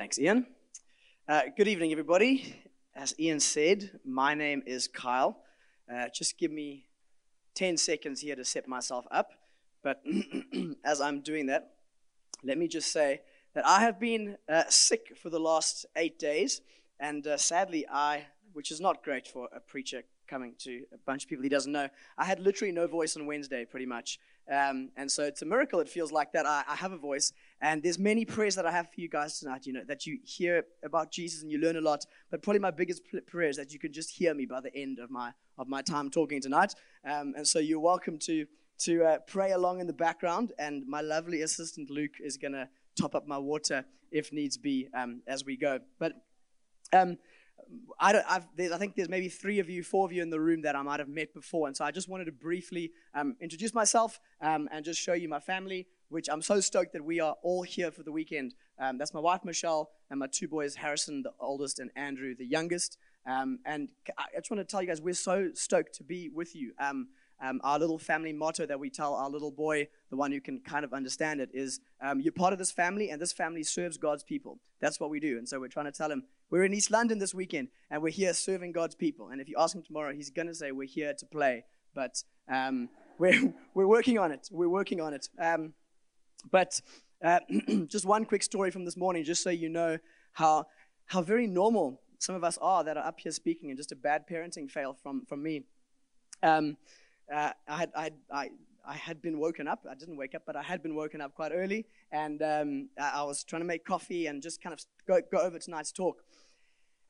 Thanks, Ian. Good evening, everybody. As Ian said, my name is Kyle. Just give me 10 seconds here to set myself up. But as I'm doing that, let me just say that I have been sick for the last 8 days. And sadly, which is not great for a preacher coming to a bunch of people he doesn't know, I had literally no voice on Wednesday, pretty much. And so it's a miracle, it feels like, that I have a voice. And there's many prayers that I have for you guys tonight, you know, that you hear about Jesus and you learn a lot. But probably my biggest prayer is that you can just hear me by the end of my time talking tonight. And so you're welcome to pray along in the background. And my lovely assistant, Luke, is going to top up my water if needs be as we go. But I think there's maybe four of you in the room that I might have met before, and so I just wanted to briefly introduce myself and just show you my family, which I'm so stoked that we are all here for the weekend. That's my wife, Michelle, and my two boys, Harrison, the oldest, and Andrew, the youngest. And I just want to tell you guys, we're so stoked to be with you. Our little family motto that we tell our little boy, the one who can kind of understand it, is you're part of this family, and this family serves God's people. That's what we do. And so we're trying to tell him, we're in East London this weekend, and we're here serving God's people. And if you ask him tomorrow, he's going to say, we're here to play. But we're working on it. We're working on it. But just one quick story from this morning, just so you know how very normal some of us are that are up here speaking, and just a bad parenting fail from me. I had been woken up. I didn't wake up, but I had been woken up quite early, and I was trying to make coffee and just kind of go over tonight's talk.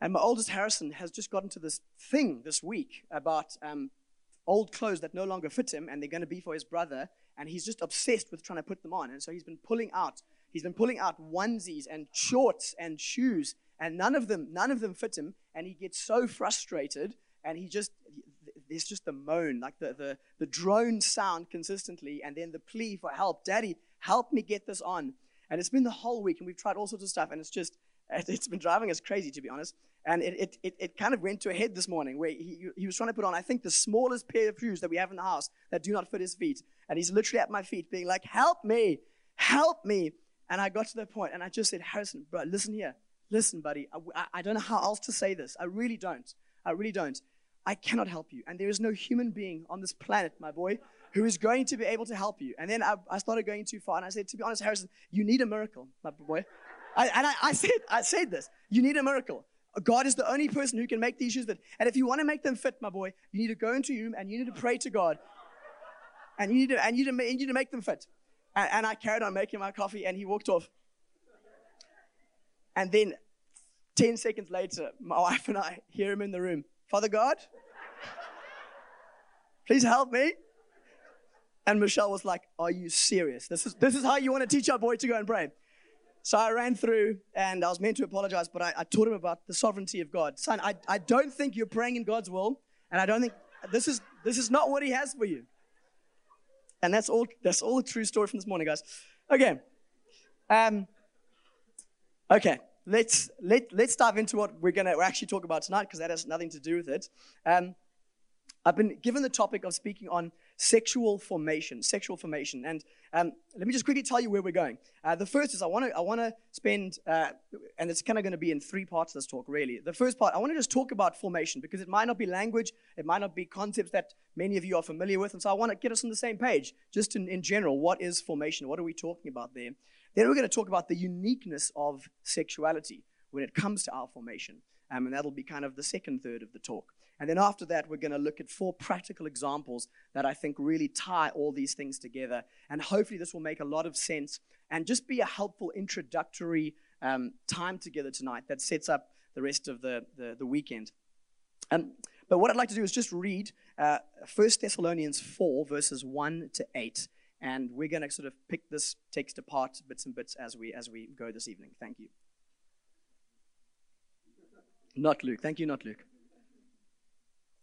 And my oldest, Harrison, has just gotten to this thing this week about old clothes that no longer fit him, and they're going to be for his brother, and he's just obsessed with trying to put them on. And so he's been pulling out onesies and shorts and shoes, and none of them fit him, and he gets so frustrated, and there's just the moan, like the drone sound consistently, and then the plea for help. Daddy, help me get this on. And it's been the whole week, and we've tried all sorts of stuff, and it's been driving us crazy, to be honest. And it kind of went to a head this morning, where he was trying to put on, I think, the smallest pair of shoes that we have in the house that do not fit his feet. And he's literally at my feet being like, help me, help me. And I got to that point, and I just said, Harrison, bro, listen here. Listen, buddy, I don't know how else to say this. I really don't. I cannot help you. And there is no human being on this planet, my boy, who is going to be able to help you. And then I started going too far. And I said, to be honest, Harrison, you need a miracle, my boy. I said this. You need a miracle. God is the only person who can make these shoes fit. And if you want to make them fit, my boy, you need to go into your room and you need to pray to God. And you need to make them fit. And I carried on making my coffee, and he walked off. And then 10 seconds later, my wife and I hear him in the room. Father God, please help me. And Michelle was like, are you serious? This is how you want to teach our boy to go and pray. So I ran through, and I was meant to apologize, but I taught him about the sovereignty of God. Son, I don't think you're praying in God's will, and I don't think this is not what he has for you. And that's all a true story from this morning, guys. Okay. Okay. Let's dive into what we're going to actually talk about tonight, because that has nothing to do with it. I've been given the topic of speaking on sexual formation, and let me just quickly tell you where we're going. The first is I want to spend, and it's kind of going to be in three parts of this talk, really. The first part, I want to just talk about formation, because it might not be language, it might not be concepts that many of you are familiar with, and so I want to get us on the same page, just in general. What is formation? What are we talking about there? Then we're going to talk about the uniqueness of sexuality when it comes to our formation. And that'll be kind of the second third of the talk. And then after that, we're going to look at 4 practical examples that I think really tie all these things together. And hopefully this will make a lot of sense and just be a helpful introductory time together tonight that sets up the rest of the weekend. But what I'd like to do is just read 1 Thessalonians 4, verses 1-8. And we're going to sort of pick this text apart, bits and bits, as we go this evening. Thank you. Not Luke. Thank you, not Luke.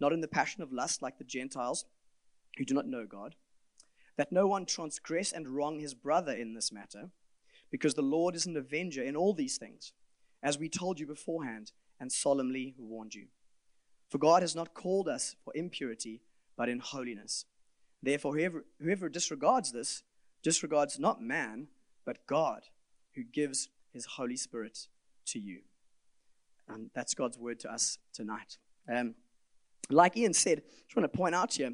not in the passion of lust like the Gentiles who do not know God, that no one transgress and wrong his brother in this matter, because the Lord is an avenger in all these things, as we told you beforehand and solemnly warned you. For God has not called us for impurity, but in holiness. Therefore, whoever disregards this, disregards not man, but God, who gives his Holy Spirit to you. And that's God's word to us tonight. Like Ian said, I just want to point out here,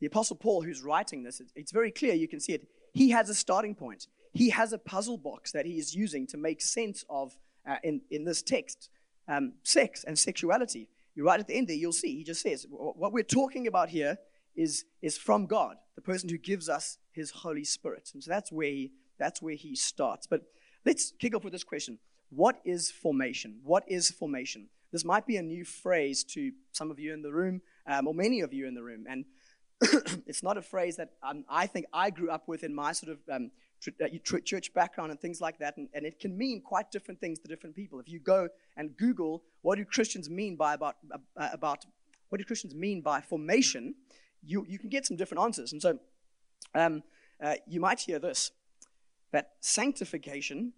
the Apostle Paul, who's writing this, it's very clear, you can see it, he has a starting point. He has a puzzle box that he is using to make sense of, in this text, sex and sexuality. Right at the end there, you'll see, he just says, what we're talking about here is from God, the person who gives us his Holy Spirit. And so that's where he starts. But let's kick off with this question. What is formation? What is formation? This might be a new phrase to some of you in the room, or many of you in the room. And it's not a phrase that I think I grew up with in my sort of church background and things like that. And it can mean quite different things to different people. If you go and Google, what do Christians mean by what do Christians mean by formation? You can get some different answers. And so you might hear this, that sanctification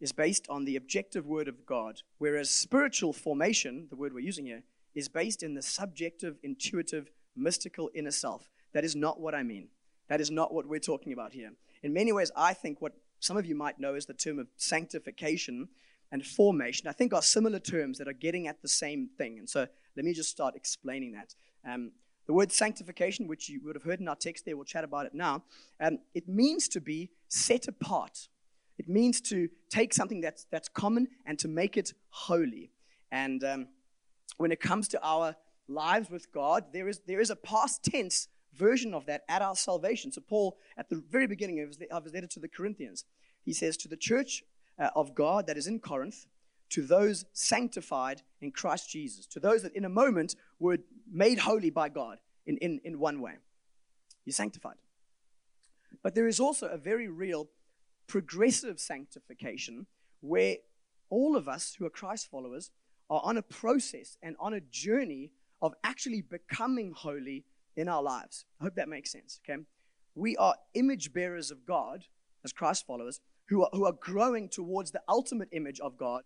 is based on the objective word of God, whereas spiritual formation, the word we're using here, is based in the subjective, intuitive, mystical inner self. That is not what I mean. That is not what we're talking about here. In many ways, I think what some of you might know is the term of sanctification and formation, I think, are similar terms that are getting at the same thing. And so let me just start explaining that. The word sanctification, which you would have heard in our text there, we'll chat about it now, it means to be set apart. It means to take something that's common and to make it holy. And when it comes to our lives with God, there is a past tense version of that at our salvation. So Paul, at the very beginning of his letter to the Corinthians, he says, to the church of God that is in Corinth, to those sanctified in Christ Jesus, to those that in a moment were made holy by God in one way. You're sanctified. But there is also a very real progressive sanctification where all of us who are Christ followers are on a process and on a journey of actually becoming holy in our lives. I hope that makes sense, okay? We are image bearers of God as Christ followers who are growing towards the ultimate image of God,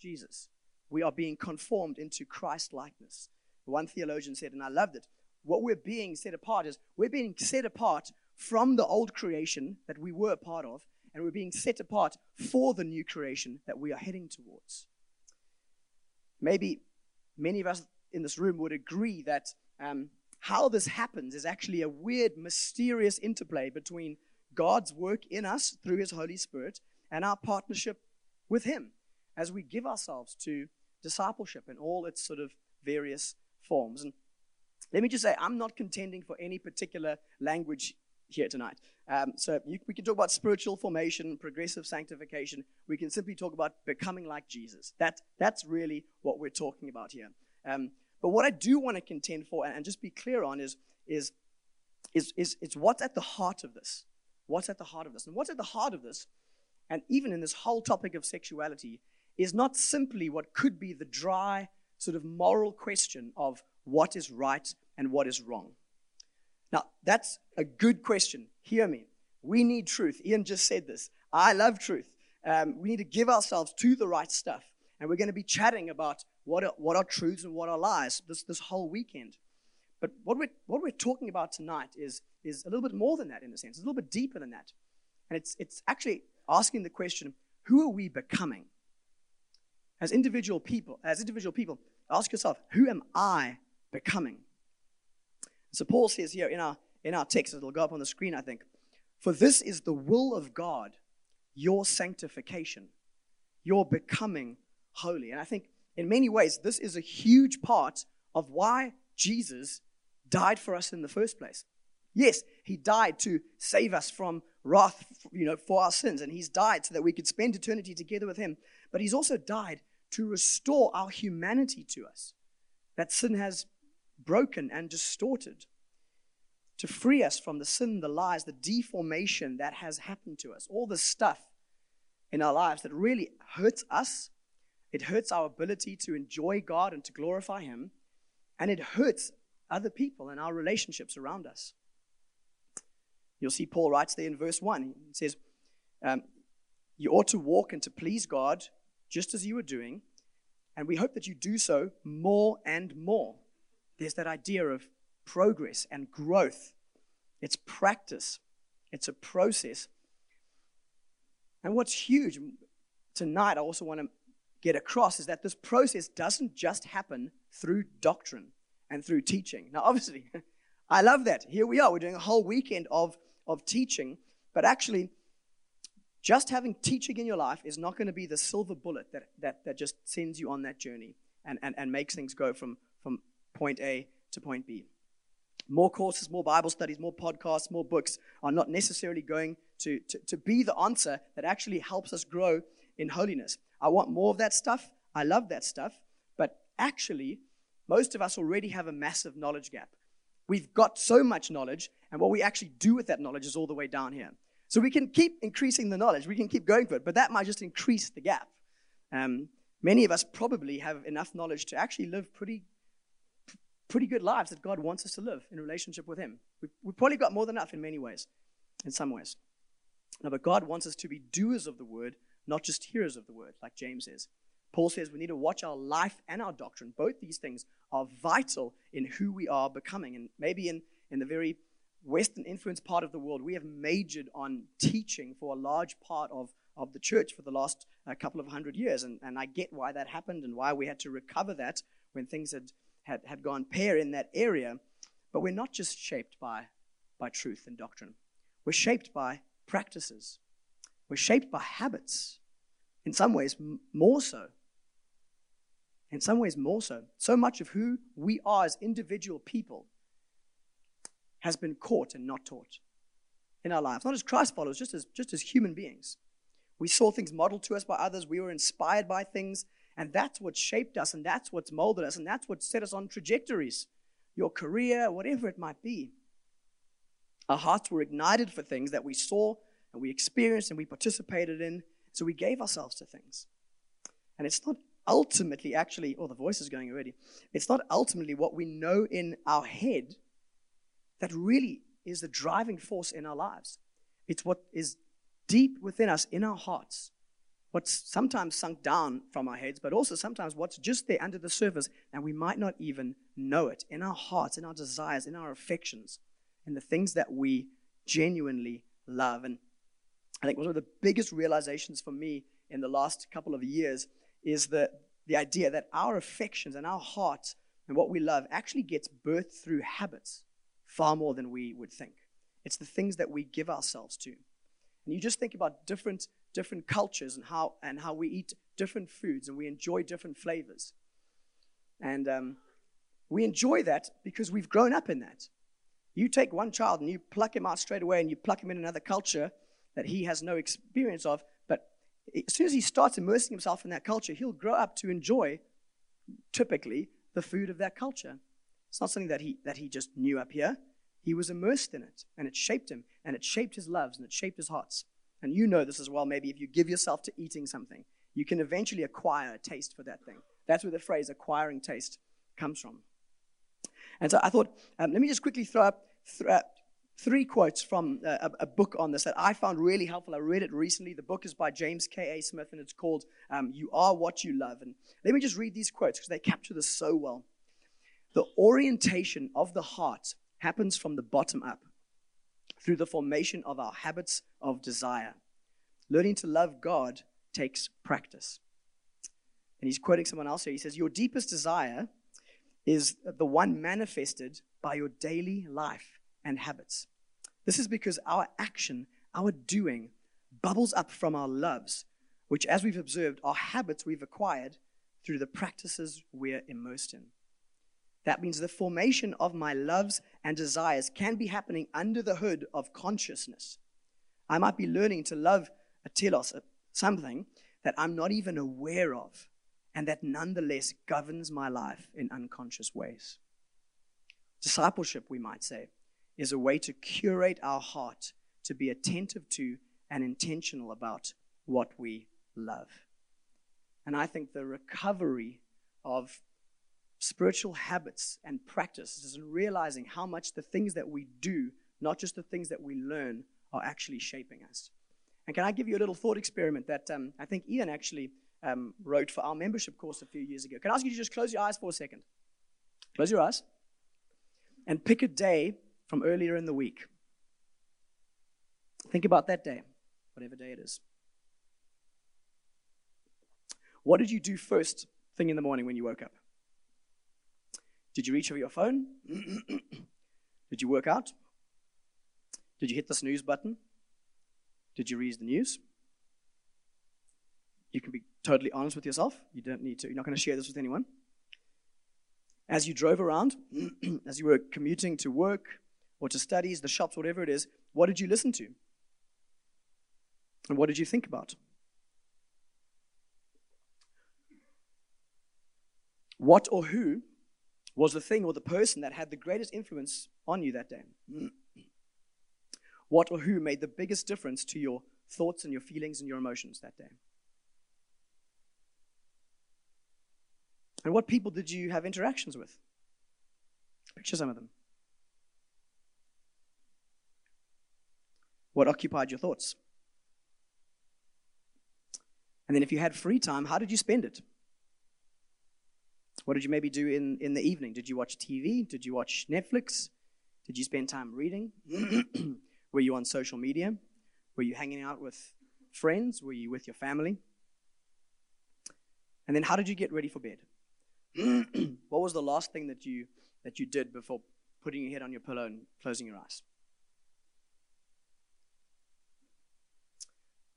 Jesus. We are being conformed into Christ-likeness. One theologian said, and I loved it, what we're being set apart is we're being set apart from the old creation that we were a part of, and we're being set apart for the new creation that we are heading towards. Maybe many of us in this room would agree that how this happens is actually a weird, mysterious interplay between God's work in us through his Holy Spirit and our partnership with him as we give ourselves to discipleship in all its sort of various forms. And let me just say, I'm not contending for any particular language here tonight. We can talk about spiritual formation, progressive sanctification. We can simply talk about becoming like Jesus. That's really what we're talking about here. But what I do want to contend for and just be clear on is what's at the heart of this. What's at the heart of this? And what's at the heart of this, and even in this whole topic of sexuality, is not simply what could be the dry sort of moral question of what is right and what is wrong. Now, that's a good question. Hear me. We need truth. Ian just said this. I love truth. We need to give ourselves to the right stuff. And we're going to be chatting about what are truths and what are lies this whole weekend. But what we're talking about tonight is a little bit more than that in a sense. It's a little bit deeper than that. And it's actually asking the question, who are we becoming? As individual people, ask yourself, who am I becoming? So Paul says here in our text, it'll go up on the screen, I think, for this is the will of God, your sanctification, your becoming holy. And I think in many ways, this is a huge part of why Jesus died for us in the first place. Yes, he died to save us from wrath, for our sins. And he's died so that we could spend eternity together with him. But he's also died to restore our humanity to us, that sin has broken and distorted, to free us from the sin, the lies, the deformation that has happened to us, all the stuff in our lives that really hurts us It hurts our ability to enjoy God and to glorify Him. And it hurts other people and our relationships around us. You'll see Paul writes there in verse 1. He says, you ought to walk and to please God just as you were doing. And we hope that you do so more and more. There's that idea of progress and growth. It's practice. It's a process. And what's huge tonight, I also want to get across, is that this process doesn't just happen through doctrine and through teaching. Now, obviously, I love that. Here we are. We're doing a whole weekend of teaching. But actually, just having teaching in your life is not going to be the silver bullet that just sends you on that journey and makes things go from point A to point B. More courses, more Bible studies, more podcasts, more books are not necessarily going to be the answer that actually helps us grow in holiness. I want more of that stuff. I love that stuff. But actually, most of us already have a massive knowledge gap. We've got so much knowledge, and what we actually do with that knowledge is all the way down here. So we can keep increasing the knowledge. We can keep going for it, but that might just increase the gap. Many of us probably have enough knowledge to actually live pretty good lives that God wants us to live in relationship with Him. We've probably got more than enough in many ways, in some ways. No, but God wants us to be doers of the word, not just hearers of the word, like James says. Paul says we need to watch our life and our doctrine. Both these things are vital in who we are becoming. And maybe in the very Western influenced part of the world, we have majored on teaching for a large part of the church for the last couple of hundred years. And I get why that happened and why we had to recover that when things had gone pear in that area. But we're not just shaped by truth and doctrine. We're shaped by practices. We're shaped by habits. In some ways, more so. In some ways, more so. So much of who we are as individual people has been caught and not taught in our lives. Not as Christ followers, just as human beings. We saw things modeled to us by others. We were inspired by things. And that's what shaped us, and that's what's molded us, and that's what set us on trajectories, your career, whatever it might be. Our hearts were ignited for things that we saw and we experienced and we participated in, so we gave ourselves to things. And it's not ultimately actually, the voice is going already, it's not ultimately what we know in our head that really is the driving force in our lives. It's what is deep within us, in our hearts. What's sometimes sunk down from our heads, but also sometimes what's just there under the surface, and we might not even know it, in our hearts, in our desires, in our affections, in the things that we genuinely love. And I think one of the biggest realizations for me in the last couple of years is the idea that our affections and our hearts and what we love actually gets birthed through habits far more than we would think. It's the things that we give ourselves to. And you just think about different cultures and how we eat different foods and we enjoy different flavors. And we enjoy that because we've grown up in that. You take one child and you pluck him out straight away and you pluck him in another culture that he has no experience of, but as soon as he starts immersing himself in that culture, he'll grow up to enjoy, typically, the food of that culture. It's not something that he just knew up here. He was immersed in it, and it shaped him, and it shaped his loves, and it shaped his hearts. And you know this as well, maybe if you give yourself to eating something, you can eventually acquire a taste for that thing. That's where the phrase acquiring taste comes from. And so I thought, let me just quickly throw up three quotes from a book on this that I found really helpful. I read it recently. The book is by James K.A. Smith, and it's called You Are What You Love. And let me just read these quotes because they capture this so well. The orientation of the heart happens from the bottom up, through the formation of our habits of desire. Learning to love God takes practice. And he's quoting someone else here. He says, your deepest desire is the one manifested by your daily life and habits. This is because our action, our doing, bubbles up from our loves, which, as we've observed, are habits we've acquired through the practices we're immersed in. That means the formation of my loves and desires can be happening under the hood of consciousness. I might be learning to love a telos, something that I'm not even aware of, and that nonetheless governs my life in unconscious ways. Discipleship, we might say, is a way to curate our heart to be attentive to and intentional about what we love. And I think the recovery of spiritual habits and practices and realizing how much the things that we do, not just the things that we learn, are actually shaping us. And can I give you a little thought experiment that I think Ian actually wrote for our membership course a few years ago? Can I ask you to just close your eyes for a second? Close your eyes and pick a day from earlier in the week. Think about that day, whatever day it is. What did you do first thing in the morning when you woke up? Did you reach for your phone? Did you work out? Did you hit the snooze button? Did you read the news? You can be totally honest with yourself. You don't need to. You're not going to share this with anyone. As you drove around, as you were commuting to work or to studies, the shops, whatever it is, what did you listen to? And what did you think about? What or who was the thing or the person that had the greatest influence on you that day? What or who made the biggest difference to your thoughts and your feelings and your emotions that day? And what people did you have interactions with? Picture some of them. What occupied your thoughts? And then if you had free time, how did you spend it? What did you maybe do in the evening? Did you watch TV? Did you watch Netflix? Did you spend time reading? Were you on social media? Were you hanging out with friends? Were you with your family? And then how did you get ready for bed? What was the last thing that you did before putting your head on your pillow and closing your eyes?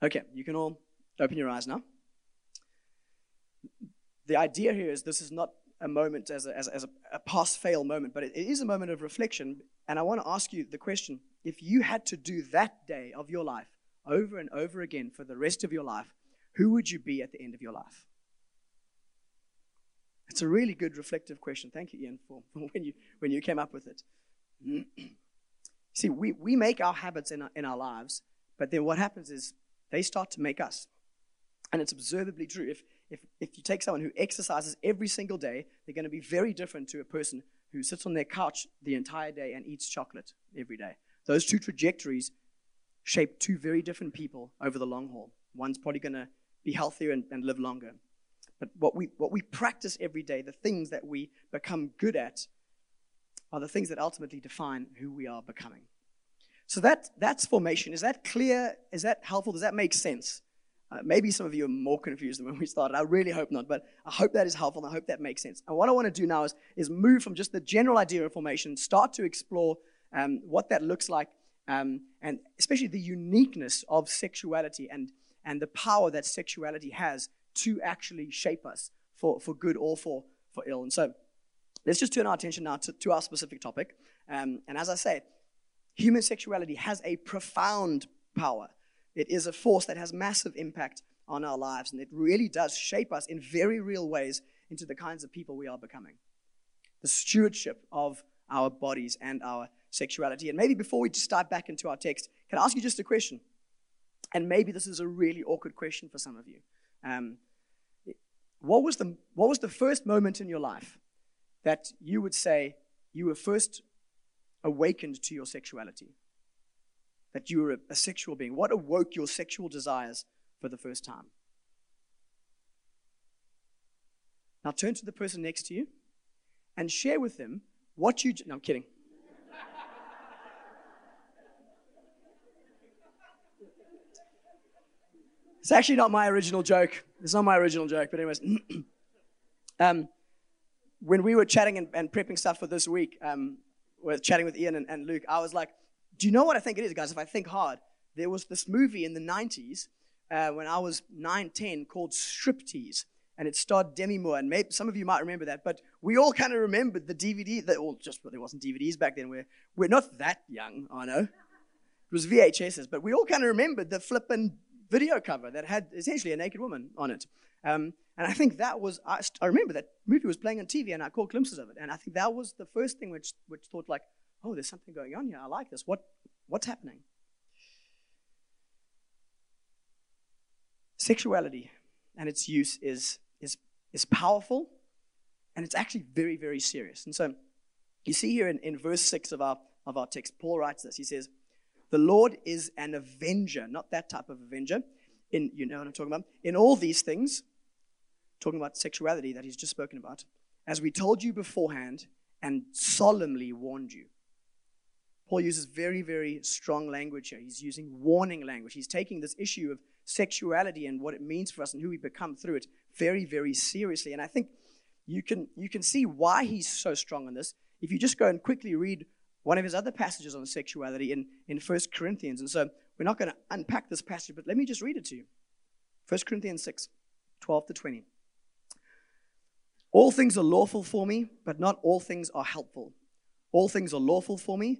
Okay, you can all open your eyes now. The idea here is this is not a moment as a pass-fail moment, but it is a moment of reflection. And I want to ask you the question, if you had to do that day of your life over and over again for the rest of your life, who would you be at the end of your life? It's a really good reflective question. Thank you, Ian, for when you came up with it. See, we make our habits in our lives, but then what happens is they start to make us. And it's observably true. If you take someone who exercises every single day, they're going to be very different to a person who sits on their couch the entire day and eats chocolate every day. Those two trajectories shape two very different people over the long haul. One's probably going to be healthier and live longer. But what we practice every day, the things that we become good at, are the things that ultimately define who we are becoming. So that's formation. Is that clear? Is that helpful? Does that make sense? Maybe some of you are more confused than when we started. I really hope not, but I hope that is helpful and I hope that makes sense. And what I want to do now is move from just the general idea of formation, start to explore what that looks like, and especially the uniqueness of sexuality and the power that sexuality has to actually shape us for good or for ill. And so let's just turn our attention now to our specific topic. And as I say, human sexuality has a profound power. It is a force that has massive impact on our lives, and it really does shape us in very real ways into the kinds of people we are becoming. The stewardship of our bodies and our sexuality. And maybe before we just dive back into our text, can I ask you just a question? And maybe this is a really awkward question for some of you. What was the first moment in your life that you would say you were first awakened to your sexuality? That you were a sexual being? What awoke your sexual desires for the first time? Now turn to the person next to you and share with them what you... No, I'm kidding. It's actually not my original joke. It's not my original joke, but anyways. When we were chatting and prepping stuff for this week, we're chatting with Ian and Luke, I was like, do you know what I think it is, guys? If I think hard, there was this movie in the 90s when I was 9, 10 called Striptease, and it starred Demi Moore, and maybe some of you might remember that, but we all kind of remembered the DVD, there wasn't DVDs back then, we're not that young, I know. It was VHSs, but we all kind of remembered the flippin' video cover that had essentially a naked woman on it. And I think that was, I remember that movie was playing on TV, and I caught glimpses of it, and I think that was the first thing which thought like, oh, there's something going on here. I like this. What's happening? Sexuality and its use is powerful, and it's actually very, very serious. And so you see here in verse 6 of our text, Paul writes this. He says, the Lord is an avenger, not that type of avenger. You know what I'm talking about? In all these things, talking about sexuality that he's just spoken about, as we told you beforehand and solemnly warned you. Paul uses very, very strong language here. He's using warning language. He's taking this issue of sexuality and what it means for us and who we become through it very, very seriously. And I think you can see why he's so strong on this if you just go and quickly read one of his other passages on sexuality in 1 Corinthians. And so we're not going to unpack this passage, but let me just read it to you. 1 Corinthians 6, 12 to 20. All things are lawful for me, but not all things are helpful. All things are lawful for me,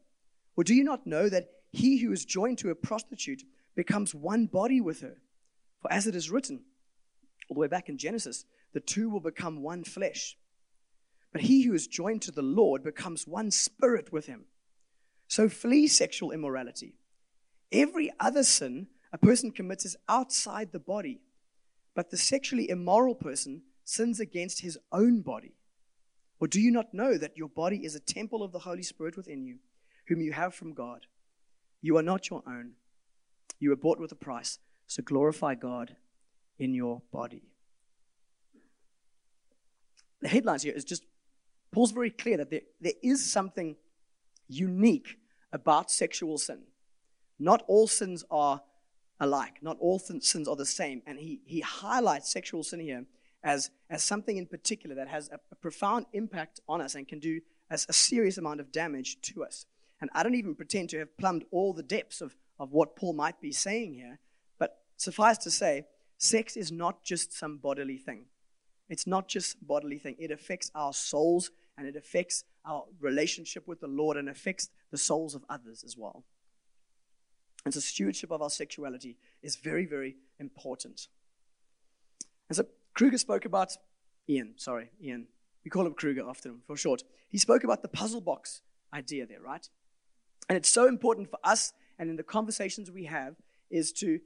Or do you not know that he who is joined to a prostitute becomes one body with her? For as it is written, all the way back in Genesis, the two will become one flesh. But he who is joined to the Lord becomes one spirit with him. So flee sexual immorality. Every other sin a person commits is outside the body, but the sexually immoral person sins against his own body. Or do you not know that your body is a temple of the Holy Spirit within you, whom you have from God? You are not your own. You were bought with a price, so glorify God in your body. The headlines here is just, Paul's very clear that there is something unique about sexual sin. Not all sins are alike. Not all sins are the same. And he highlights sexual sin here as something in particular that has a profound impact on us and can do a serious amount of damage to us. And I don't even pretend to have plumbed all the depths of what Paul might be saying here. But suffice to say, sex is not just some bodily thing. It's not just a bodily thing. It affects our souls, and it affects our relationship with the Lord, and affects the souls of others as well. And so stewardship of our sexuality is very, very important. And so Kruger spoke about, Ian. We call him Kruger after him for short. He spoke about the puzzle box idea there, right? And it's so important for us, and in the conversations we have, is to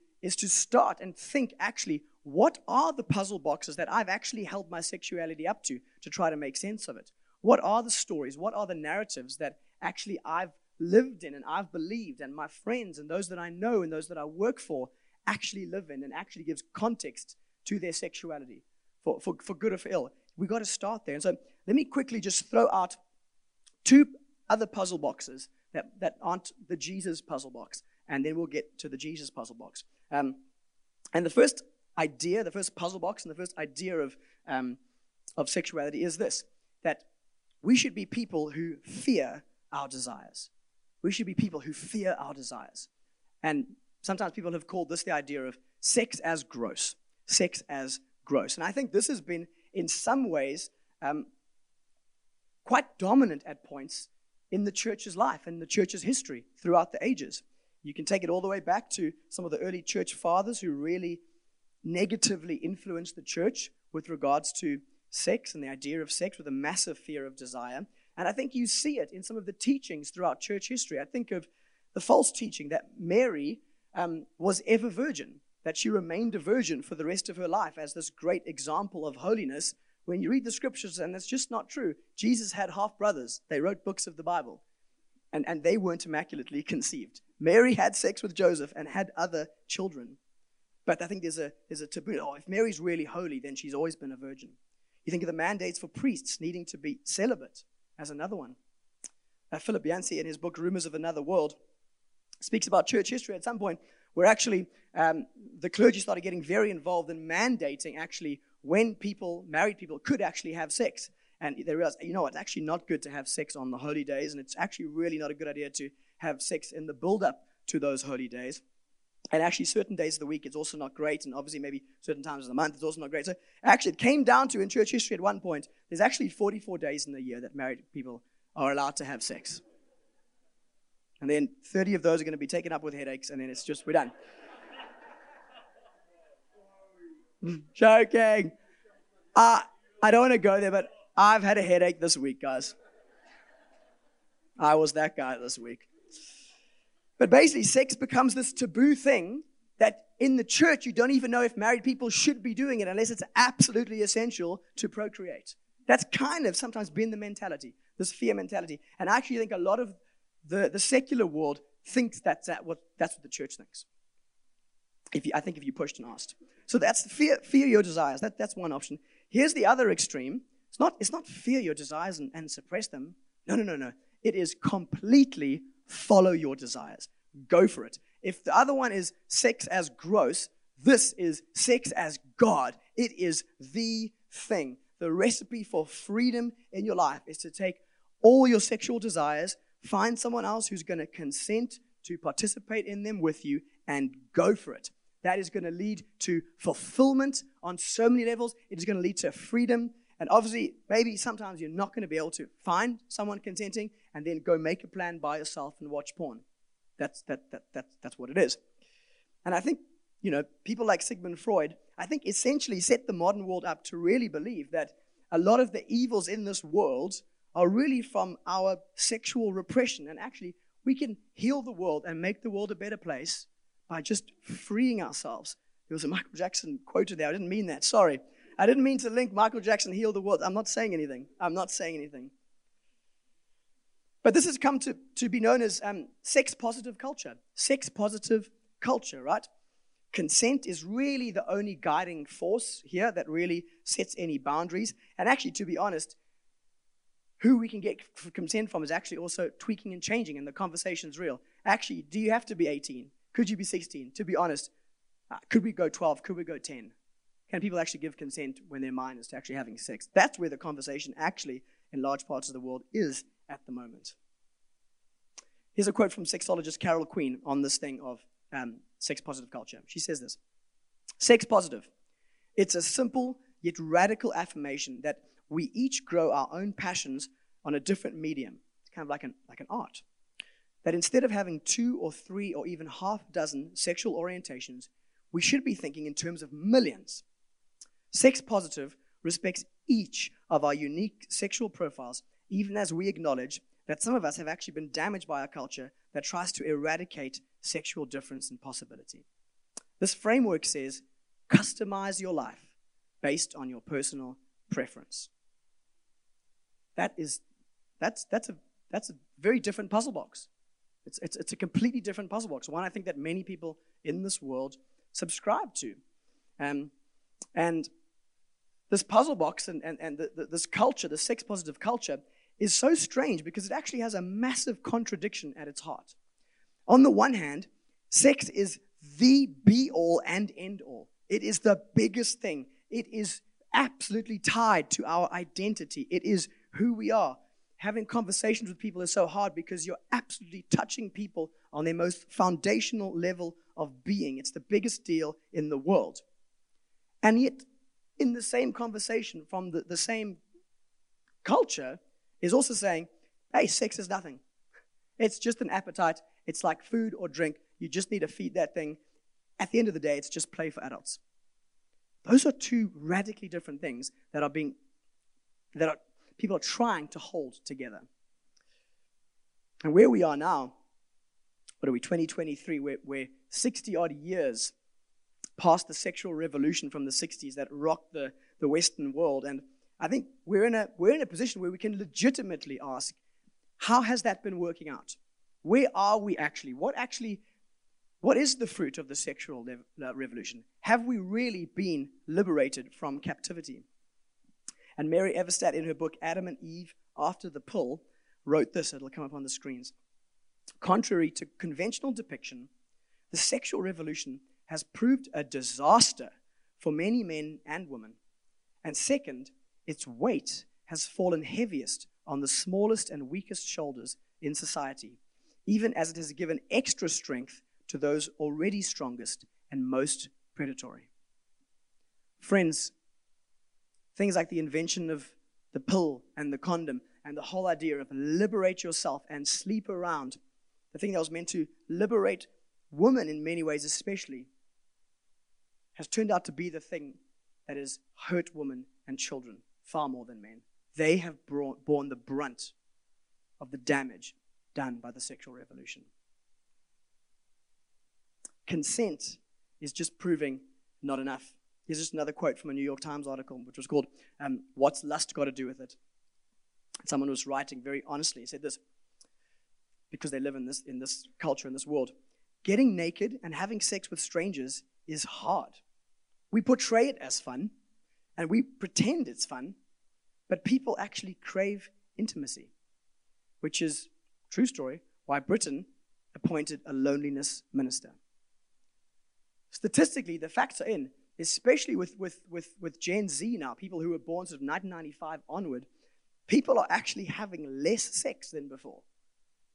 start and think, actually, what are the puzzle boxes that I've actually held my sexuality up to try to make sense of it? What are the stories? What are the narratives that actually I've lived in and I've believed, and my friends and those that I know and those that I work for actually live in, and actually gives context to their sexuality for good or for ill? We've got to start there. And so let me quickly just throw out two other puzzle boxes that aren't the Jesus puzzle box, and then we'll get to the Jesus puzzle box. And the first idea, the first puzzle box and the first idea of sexuality is this, that we should be people who fear our desires. We should be people who fear our desires. And sometimes people have called this the idea of sex as gross. Sex as gross. And I think this has been, in some ways, quite dominant at points in the church's life, in the church's history throughout the ages. You can take it all the way back to some of the early church fathers who really negatively influenced the church with regards to sex and the idea of sex, with a massive fear of desire. And I think you see it in some of the teachings throughout church history. I think of the false teaching that Mary was ever virgin, that she remained a virgin for the rest of her life as this great example of holiness. When you read the scriptures, and it's just not true, Jesus had half-brothers. They wrote books of the Bible, and they weren't immaculately conceived. Mary had sex with Joseph and had other children. But I think there's a taboo. Oh, if Mary's really holy, then she's always been a virgin. You think of the mandates for priests needing to be celibate. As another one. Philip Yancey, in his book Rumors of Another World, speaks about church history at some point where actually the clergy started getting very involved in mandating actually when married people could actually have sex. And they realized, you know, it's actually not good to have sex on the holy days, and it's actually really not a good idea to have sex in the build-up to those holy days. And actually certain days of the week, it's also not great. And obviously maybe certain times of the month, it's also not great. So actually it came down to, in church history at one point, there's actually 44 days in the year that married people are allowed to have sex. And then 30 of those are going to be taken up with headaches, and then it's just, we're done. Joking. I don't want to go there, but I've had a headache this week, guys. I was that guy this week. But basically, sex becomes this taboo thing that in the church, you don't even know if married people should be doing it unless it's absolutely essential to procreate. That's kind of sometimes been the mentality, this fear mentality. And I actually think a lot of the secular world thinks that's what the church thinks. I think if you pushed and asked. So that's the fear your desires. That's one option. Here's the other extreme. It's not fear your desires and suppress them. No. It is completely follow your desires. Go for it. If the other one is sex as gross, this is sex as God. It is the thing. The recipe for freedom in your life is to take all your sexual desires, find someone else who's going to consent to participate in them with you, and go for it. That is going to lead to fulfillment on so many levels. It is going to lead to freedom. And obviously, maybe sometimes you're not going to be able to find someone consenting, and then go make a plan by yourself and watch porn. That's what it is. And I think, people like Sigmund Freud, I think essentially set the modern world up to really believe that a lot of the evils in this world are really from our sexual repression. And actually, we can heal the world and make the world a better place by just freeing ourselves. There was a Michael Jackson quoted there. I didn't mean that. Sorry. I didn't mean to link Michael Jackson, heal the world. I'm not saying anything. But this has come to be known as sex-positive culture. Sex-positive culture, right? Consent is really the only guiding force here that really sets any boundaries. And actually, to be honest, who we can get consent from is actually also tweaking and changing, and the conversation's real. Actually, do you have to be 18? Could you be 16? To be honest, could we go 12? Could we go 10? Can people actually give consent when their mind is to actually having sex? That's where the conversation actually, in large parts of the world, is at the moment. Here's a quote from sexologist Carol Queen on this thing of sex-positive culture. She says this: sex-positive. It's a simple yet radical affirmation that we each grow our own passions on a different medium. It's kind of like an art. That instead of having 2 or 3 or even half a dozen sexual orientations, we should be thinking in terms of millions. Sex positive respects each of our unique sexual profiles, even as we acknowledge that some of us have actually been damaged by our culture that tries to eradicate sexual difference and possibility. This framework says, customize your life based on your personal preference. That's a very different puzzle box. It's a completely different puzzle box. One I think that many people in this world subscribe to. And this puzzle box and this culture, the sex-positive culture, is so strange because it actually has a massive contradiction at its heart. On the one hand, sex is the be-all and end-all. It is the biggest thing. It is absolutely tied to our identity. It is who we are. Having conversations with people is so hard because you're absolutely touching people on their most foundational level of being. It's the biggest deal in the world. And yet, in the same conversation from the same culture is also saying, hey, sex is nothing. It's just an appetite. It's like food or drink. You just need to feed that thing. At the end of the day, it's just play for adults. Those are two radically different things that people are trying to hold together. And where we are now, what are we, 2023, we're 60-odd years past the sexual revolution from the 60s that rocked the Western world. And I think we're in a position where we can legitimately ask, how has that been working out? Where are we actually? What is the fruit of the sexual revolution? Have we really been liberated from captivity? And Mary Everstadt, in her book, Adam and Eve After the Pill, wrote this. It'll come up on the screens. Contrary to conventional depiction, the sexual revolution has proved a disaster for many men and women. And second, its weight has fallen heaviest on the smallest and weakest shoulders in society, even as it has given extra strength to those already strongest and most predatory. Friends, things like the invention of the pill and the condom and the whole idea of liberate yourself and sleep around, the thing that was meant to liberate women in many ways especially, has turned out to be the thing that has hurt women and children far more than men. They have borne the brunt of the damage done by the sexual revolution. Consent is just proving not enough. Here's just another quote from a New York Times article, which was called, What's Lust Got to Do With It? Someone was writing very honestly. He said this, because they live in this culture, in this world. Getting naked and having sex with strangers is hard. We portray it as fun, and we pretend it's fun, but people actually crave intimacy, which is, true story, why Britain appointed a loneliness minister. Statistically, the facts are in, especially with Gen Z now, people who were born sort of 1995 onward, people are actually having less sex than before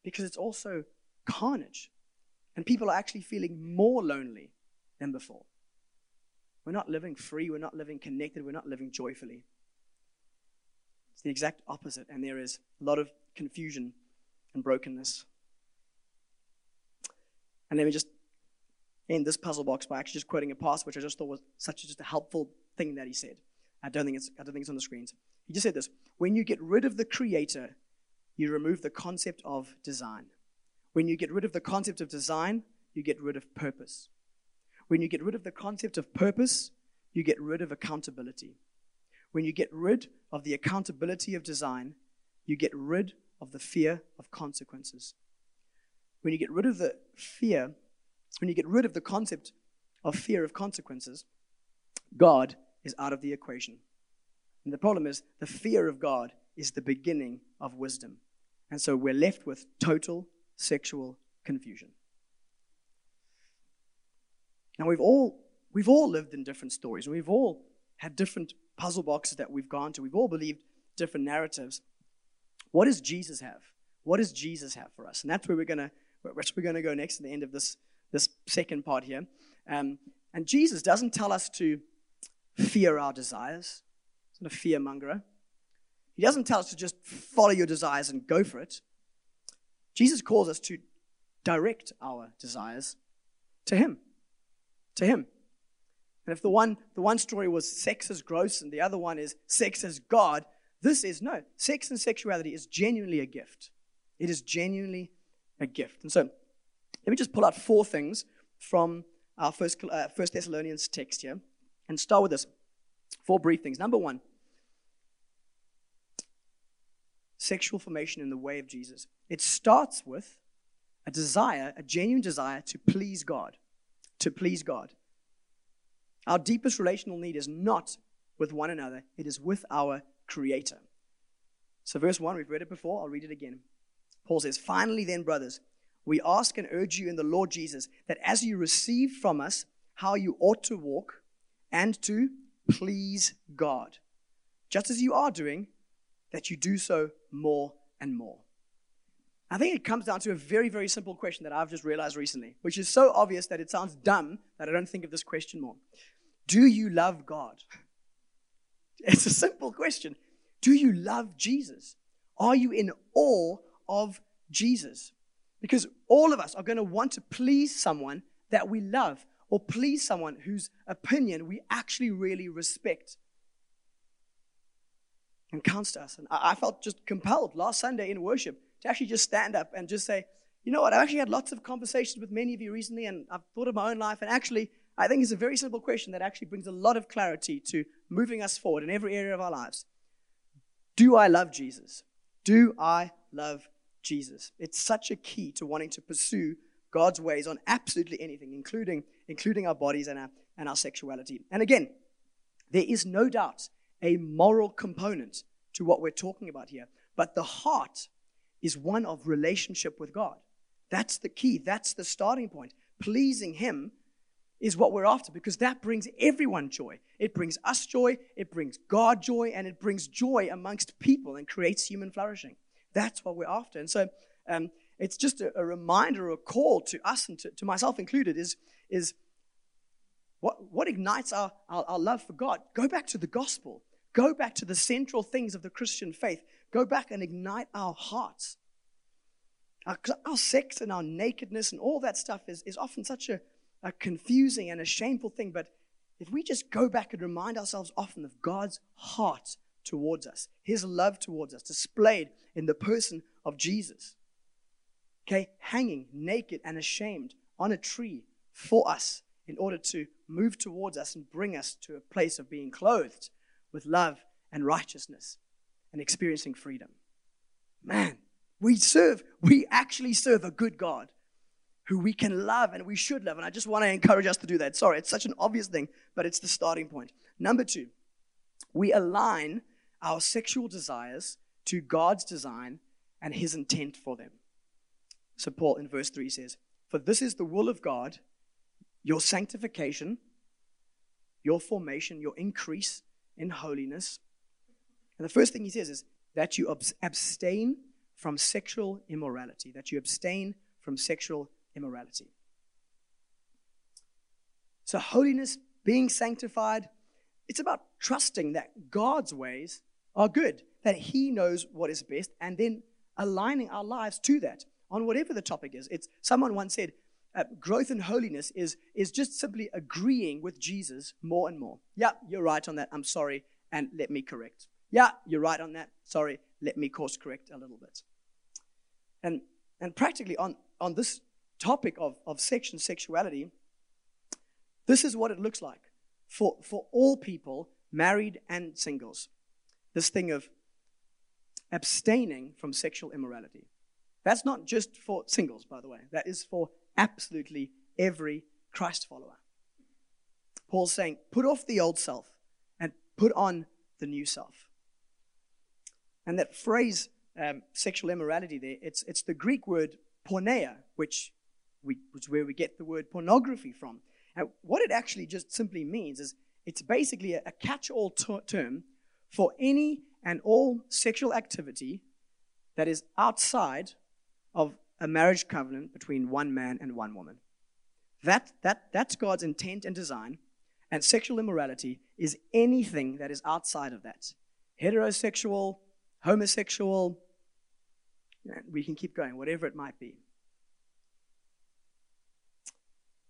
because it's also carnage. And people are actually feeling more lonely than before. We're not living free, we're not living connected, we're not living joyfully. It's the exact opposite, and there is a lot of confusion and brokenness. And let me just end this puzzle box by actually just quoting a passage which I just thought was just a helpful thing that he said. I don't think it's on the screens. He just said this: when you get rid of the creator, you remove the concept of design. When you get rid of the concept of design, you get rid of purpose. When you get rid of the concept of purpose, you get rid of accountability. When you get rid of the accountability of design, you get rid of the fear of consequences. When you get rid of the fear, when you get rid of the concept of fear of consequences, God is out of the equation. And the problem is, the fear of God is the beginning of wisdom. And so we're left with total sexual confusion. Now we've all lived in different stories, and we've all had different puzzle boxes that we've gone to. We've all believed different narratives. What does Jesus have? What does Jesus have for us? And that's where we're gonna go next at the end of this second part here. And Jesus doesn't tell us to fear our desires. He's not a fear mongerer. He doesn't tell us to just follow your desires and go for it. Jesus calls us to direct our desires to Him. To Him. And if the one story was sex is gross and the other one is sex is God, this is no. Sex and sexuality is genuinely a gift. It is genuinely a gift. And so let me just pull out four things from our First Thessalonians text here and start with this. Four brief things. Number one, sexual formation in the way of Jesus. It starts with a desire, a genuine desire to please God. To please God. Our deepest relational need is not with one another, it is with our Creator. So verse 1, we've read it before, I'll read it again. Paul says, finally then, brothers, we ask and urge you in the Lord Jesus that as you receive from us how you ought to walk and to please God, just as you are doing, that you do so more and more. I think it comes down to a very, very simple question that I've just realized recently, which is so obvious that it sounds dumb that I don't think of this question more. Do you love God? It's a simple question. Do you love Jesus? Are you in awe of Jesus? Because all of us are going to want to please someone that we love or please someone whose opinion we actually really respect. And counts to us. And I felt just compelled last Sunday in worship to actually just stand up and just say, you know what, I've actually had lots of conversations with many of you recently, and I've thought of my own life, and actually, I think it's a very simple question that actually brings a lot of clarity to moving us forward in every area of our lives. Do I love Jesus? Do I love Jesus? It's such a key to wanting to pursue God's ways on absolutely anything, including our bodies and our sexuality. And again, there is no doubt a moral component to what we're talking about here. But the heart is one of relationship with God. That's the key. That's the starting point. Pleasing Him is what we're after because that brings everyone joy. It brings us joy. It brings God joy. And it brings joy amongst people and creates human flourishing. That's what we're after. And so it's just a reminder, a call to us and to myself included, is what ignites our love for God? Go back to the gospel. Go back to the central things of the Christian faith. Go back and ignite our hearts. Our sex and our nakedness and all that stuff is often such a confusing and a shameful thing, but if we just go back and remind ourselves often of God's heart towards us, his love towards us, displayed in the person of Jesus, okay, hanging naked and ashamed on a tree for us in order to move towards us and bring us to a place of being clothed with love and righteousness and experiencing freedom. Man, we actually serve a good God who we can love and we should love. And I just want to encourage us to do that. Sorry, it's such an obvious thing, but it's the starting point. Number two, we align our sexual desires to God's design and his intent for them. So Paul in verse 3 says, "For this is the will of God, your sanctification, your formation, your increase in holiness." And the first thing he says is that you abstain from sexual immorality, that you abstain from sexual immorality. So holiness, being sanctified, it's about trusting that God's ways are good, that he knows what is best, and then aligning our lives to that on whatever the topic is. It's someone once said, growth in holiness is just simply agreeing with Jesus more and more. Yeah, you're right on that. I'm sorry, and let me correct. Yeah, you're right on that. Sorry, let me course correct a little bit. And practically on this topic of sex and sexuality, this is what it looks like for all people, married and singles. This thing of abstaining from sexual immorality. That's not just for singles, by the way. That is for absolutely every Christ follower. Paul's saying, put off the old self and put on the new self. And that phrase, sexual immorality there, it's the Greek word porneia, which is where we get the word pornography from. And what it actually just simply means is it's basically a catch-all term for any and all sexual activity that is outside of a marriage covenant between one man and one woman. That's God's intent and design, and sexual immorality is anything that is outside of that. Heterosexual, homosexual, we can keep going, whatever it might be.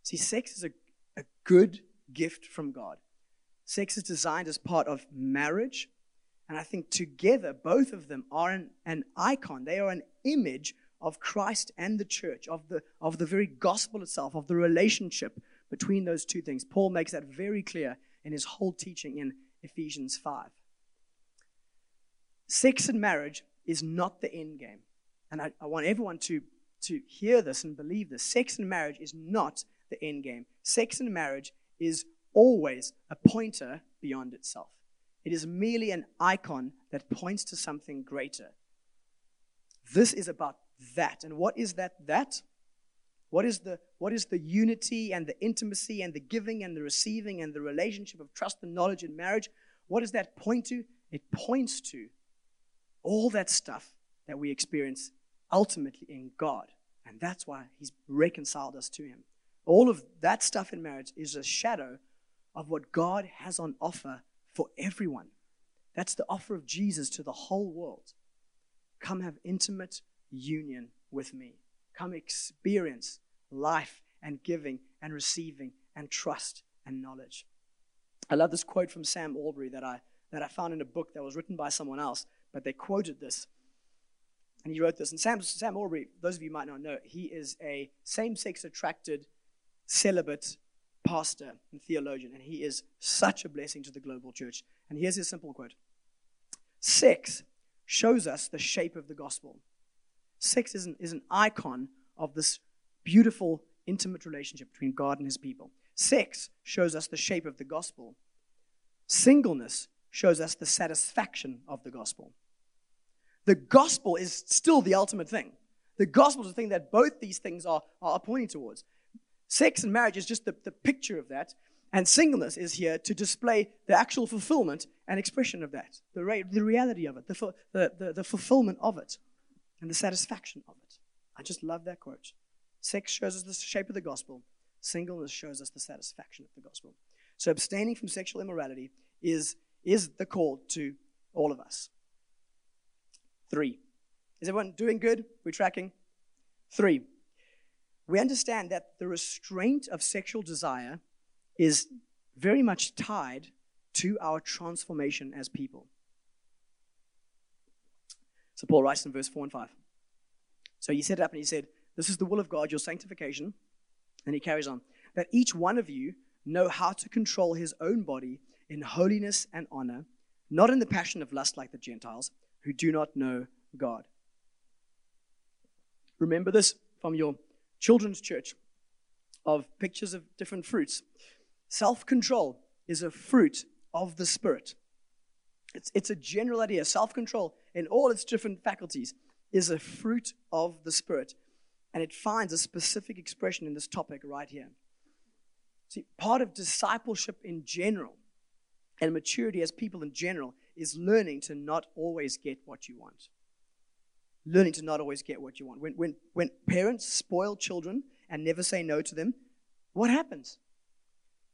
See, sex is a good gift from God. Sex is designed as part of marriage, and I think together, both of them are an icon. They are an image of Christ and the church, of the very gospel itself, of the relationship between those two things. Paul makes that very clear in his whole teaching in Ephesians 5. Sex and marriage is not the end game. And I want everyone to hear this and believe this. Sex and marriage is not the end game. Sex and marriage is always a pointer beyond itself. It is merely an icon that points to something greater. This is about that. And what is that? What is the unity and the intimacy and the giving and the receiving and the relationship of trust and knowledge in marriage? What does that point to? It points to all that stuff that we experience ultimately in God. And that's why he's reconciled us to him. All of that stuff in marriage is a shadow of what God has on offer for everyone. That's the offer of Jesus to the whole world. Come have intimate union with me. Come experience life and giving and receiving and trust and knowledge. I love this quote from Sam Albury that I found in a book that was written by someone else, but they quoted this. And he wrote this. And Sam Albury, those of you who might not know, he is a same-sex attracted celibate pastor and theologian, and he is such a blessing to the global church. And here's his simple quote. "Sex shows us the shape of the gospel." Sex is an icon of this beautiful, intimate relationship between God and his people. Sex shows us the shape of the gospel. Singleness shows us the satisfaction of the gospel. The gospel is still the ultimate thing. The gospel is the thing that both these things are pointing towards. Sex and marriage is just the picture of that, and singleness is here to display the actual fulfillment and expression of that, the reality of it, the fulfillment of it, and the satisfaction of it. I just love that quote. Sex shows us the shape of the gospel. Singleness shows us the satisfaction of the gospel. So abstaining from sexual immorality is the call to all of us. 3. Is everyone doing good? We're tracking. 3. We understand that the restraint of sexual desire is very much tied to our transformation as people. So Paul writes in verse 4 and 5. So he set it up and he said, this is the will of God, your sanctification. And he carries on. That each one of you know how to control his own body in holiness and honor, not in the passion of lust like the Gentiles who do not know God. Remember this from your children's church of pictures of different fruits. Self-control is a fruit of the Spirit. It's a general idea. Self-control in all its different faculties is a fruit of the Spirit. And it finds a specific expression in this topic right here. See, part of discipleship in general and maturity as people in general is learning to not always get what you want. Learning to not always get what you want. When parents spoil children and never say no to them, what happens?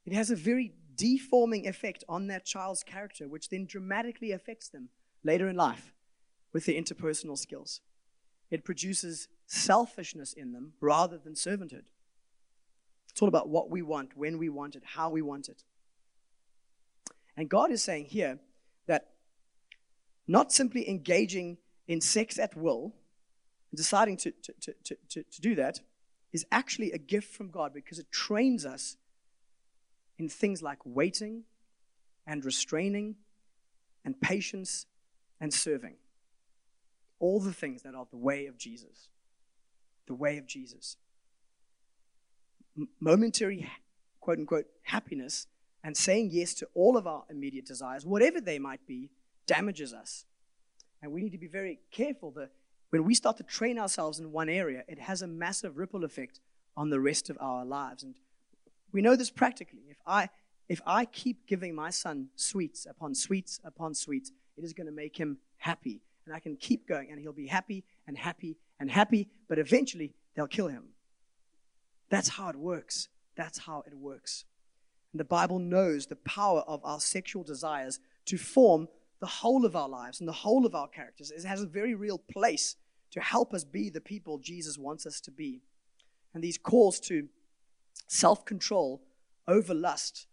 It has a very deforming effect on that child's character, which then dramatically affects them later in life with their interpersonal skills. It produces selfishness in them rather than servanthood. It's all about what we want, when we want it, how we want it. And God is saying here that not simply engaging in sex at will, deciding to do that, is actually a gift from God because it trains us in things like waiting and restraining and patience and serving. All the things that are the way of Jesus. The way of Jesus. Momentary, quote unquote, happiness and saying yes to all of our immediate desires, whatever they might be, damages us. And we need to be very careful that when we start to train ourselves in one area, it has a massive ripple effect on the rest of our lives. And we know this practically. If I keep giving my son sweets upon sweets upon sweets, it is going to make him happy. And I can keep going, and he'll be happy and happy and happy, but eventually they'll kill him. That's how it works. That's how it works. And the Bible knows the power of our sexual desires to form the whole of our lives and the whole of our characters. It has a very real place to help us be the people Jesus wants us to be. And these calls to self-control over lust,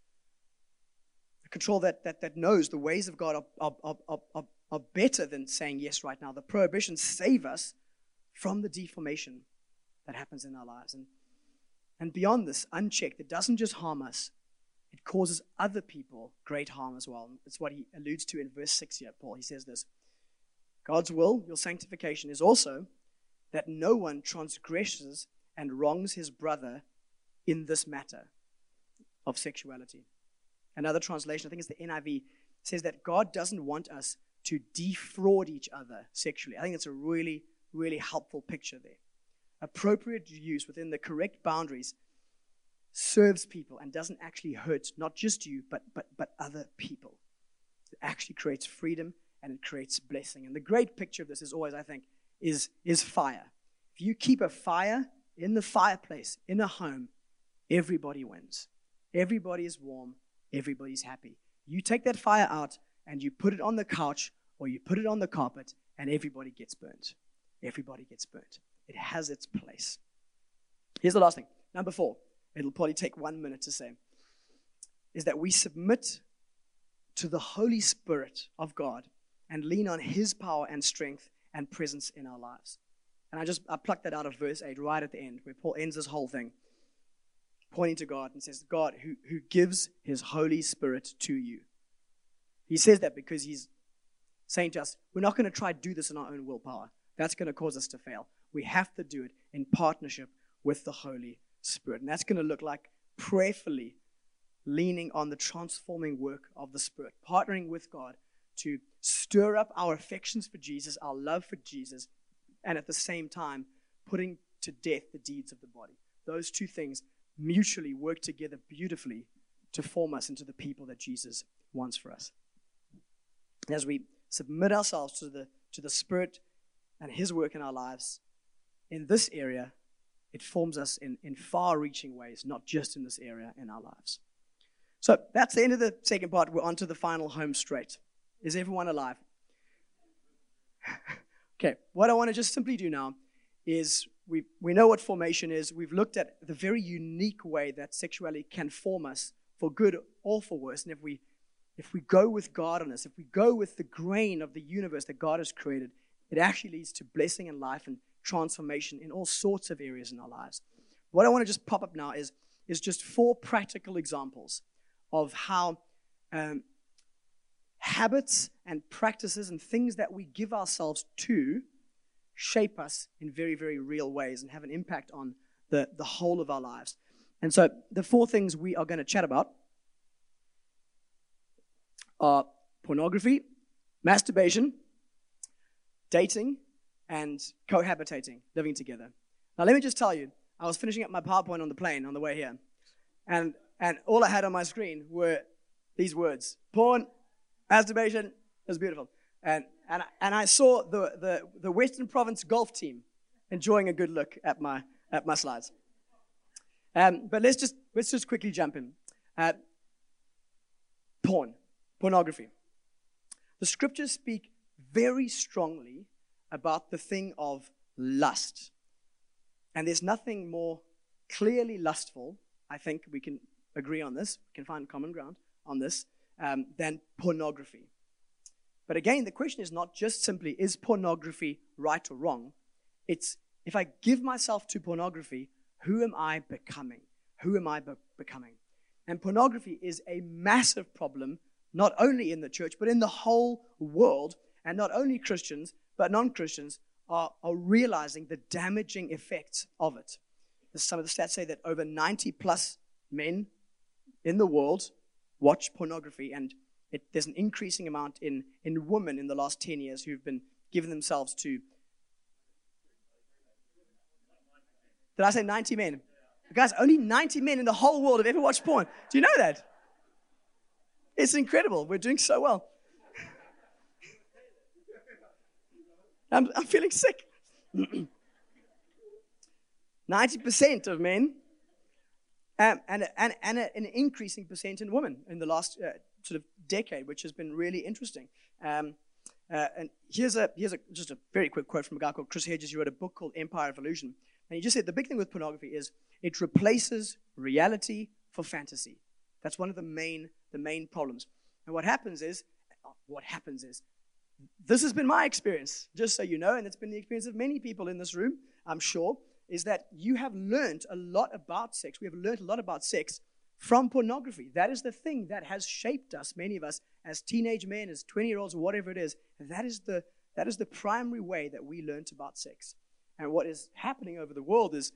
the control that knows the ways of God are better than saying yes right now. The prohibitions save us from the deformation that happens in our lives. And beyond this, unchecked, it doesn't just harm us. It causes other people great harm as well. It's what he alludes to in verse 6 here, Paul. He says this, God's will, your sanctification, is also that no one transgresses and wrongs his brother in this matter of sexuality. Another translation, I think it's the NIV, says that God doesn't want us to defraud each other sexually. I think that's a really, really helpful picture there. Appropriate use within the correct boundaries serves people and doesn't actually hurt not just you, but other people. It actually creates freedom and it creates blessing. And the great picture of this is always, I think, is fire. If you keep a fire in the fireplace, in a home, everybody wins. Everybody is warm. Everybody's happy. You take that fire out and you put it on the couch or you put it on the carpet and everybody gets burnt. Everybody gets burnt. It has its place. Here's the last thing. Number 4, it'll probably take 1 minute to say, is that we submit to the Holy Spirit of God and lean on His power and strength and presence in our lives. And I plucked that out of verse 8 right at the end where Paul ends this whole thing, pointing to God and says, God who gives His Holy Spirit to you. He says that because He's saying to us, we're not going to try to do this in our own willpower. That's going to cause us to fail. We have to do it in partnership with the Holy Spirit. And that's going to look like prayerfully leaning on the transforming work of the Spirit, partnering with God to stir up our affections for Jesus, our love for Jesus, and at the same time, putting to death the deeds of the body. Those two things mutually work together beautifully to form us into the people that Jesus wants for us. As we submit ourselves to the Spirit and His work in our lives, in this area, it forms us in far-reaching ways, not just in this area in our lives. So that's the end of the second part. We're on to the final home straight. Is everyone alive? Okay, what I want to just simply do now is we know what formation is. We've looked at the very unique way that sexuality can form us for good or for worse. And if we go with God on this, if we go with the grain of the universe that God has created, it actually leads to blessing in life and transformation in all sorts of areas in our lives. What I want to just pop up now is just four practical examples of how habits and practices and things that we give ourselves to shape us in very, very real ways and have an impact on the whole of our lives. And so the four things we are going to chat about are pornography, masturbation, dating, and cohabitating, living together. Now, let me just tell you, I was finishing up my PowerPoint on the plane on the way here, and all I had on my screen were these words: porn, masturbation. It was beautiful. And I saw the Western Province golf team enjoying a good look at my slides. But let's just quickly jump in. Pornography. The scriptures speak very strongly about the thing of lust. And there's nothing more clearly lustful, I think we can agree on this, we can find common ground on this, than pornography. But again, the question is not just simply, is pornography right or wrong? It's, if I give myself to pornography, who am I becoming? Who am I becoming? And pornography is a massive problem, not only in the church, but in the whole world. And not only Christians, but non-Christians are realizing the damaging effects of it. Some of the stats say that over 90 plus men in the world watch pornography, and there's an increasing amount in women in the last 10 years who've been giving themselves to... Did I say 90 men? Guys, only 90 men in the whole world have ever watched porn. Do you know that? It's incredible. We're doing so well. I'm feeling sick. 90% of men, and an increasing percent in women in the last sort of decade, which has been really interesting. And here's just a very quick quote from a guy called Chris Hedges. He wrote a book called Empire Evolution, and he just said the big thing with pornography is it replaces reality for fantasy. That's one of the main problems. And what happens is. This has been my experience, just so you know, and it's been the experience of many people in this room, I'm sure, is that you have learned a lot about sex. We have learned a lot about sex from pornography. That is the thing that has shaped us, many of us, as teenage men, as 20-year-olds, whatever it is. That is the primary way that we learned about sex. And what is happening over the world is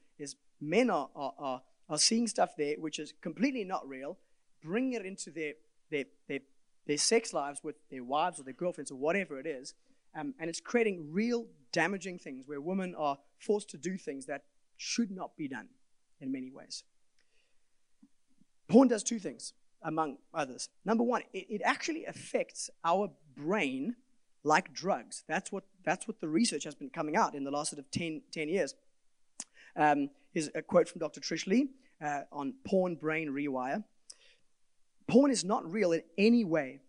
men are seeing stuff there which is completely not real, bringing it into their sex lives with their wives or their girlfriends or whatever it is, and it's creating real damaging things where women are forced to do things that should not be done in many ways. Porn does two things, among others. Number one, it actually affects our brain like drugs. That's what the research has been coming out in the last sort of 10 years. Here's a quote from Dr. Trish Lee on porn brain rewire. Porn is not real in any way,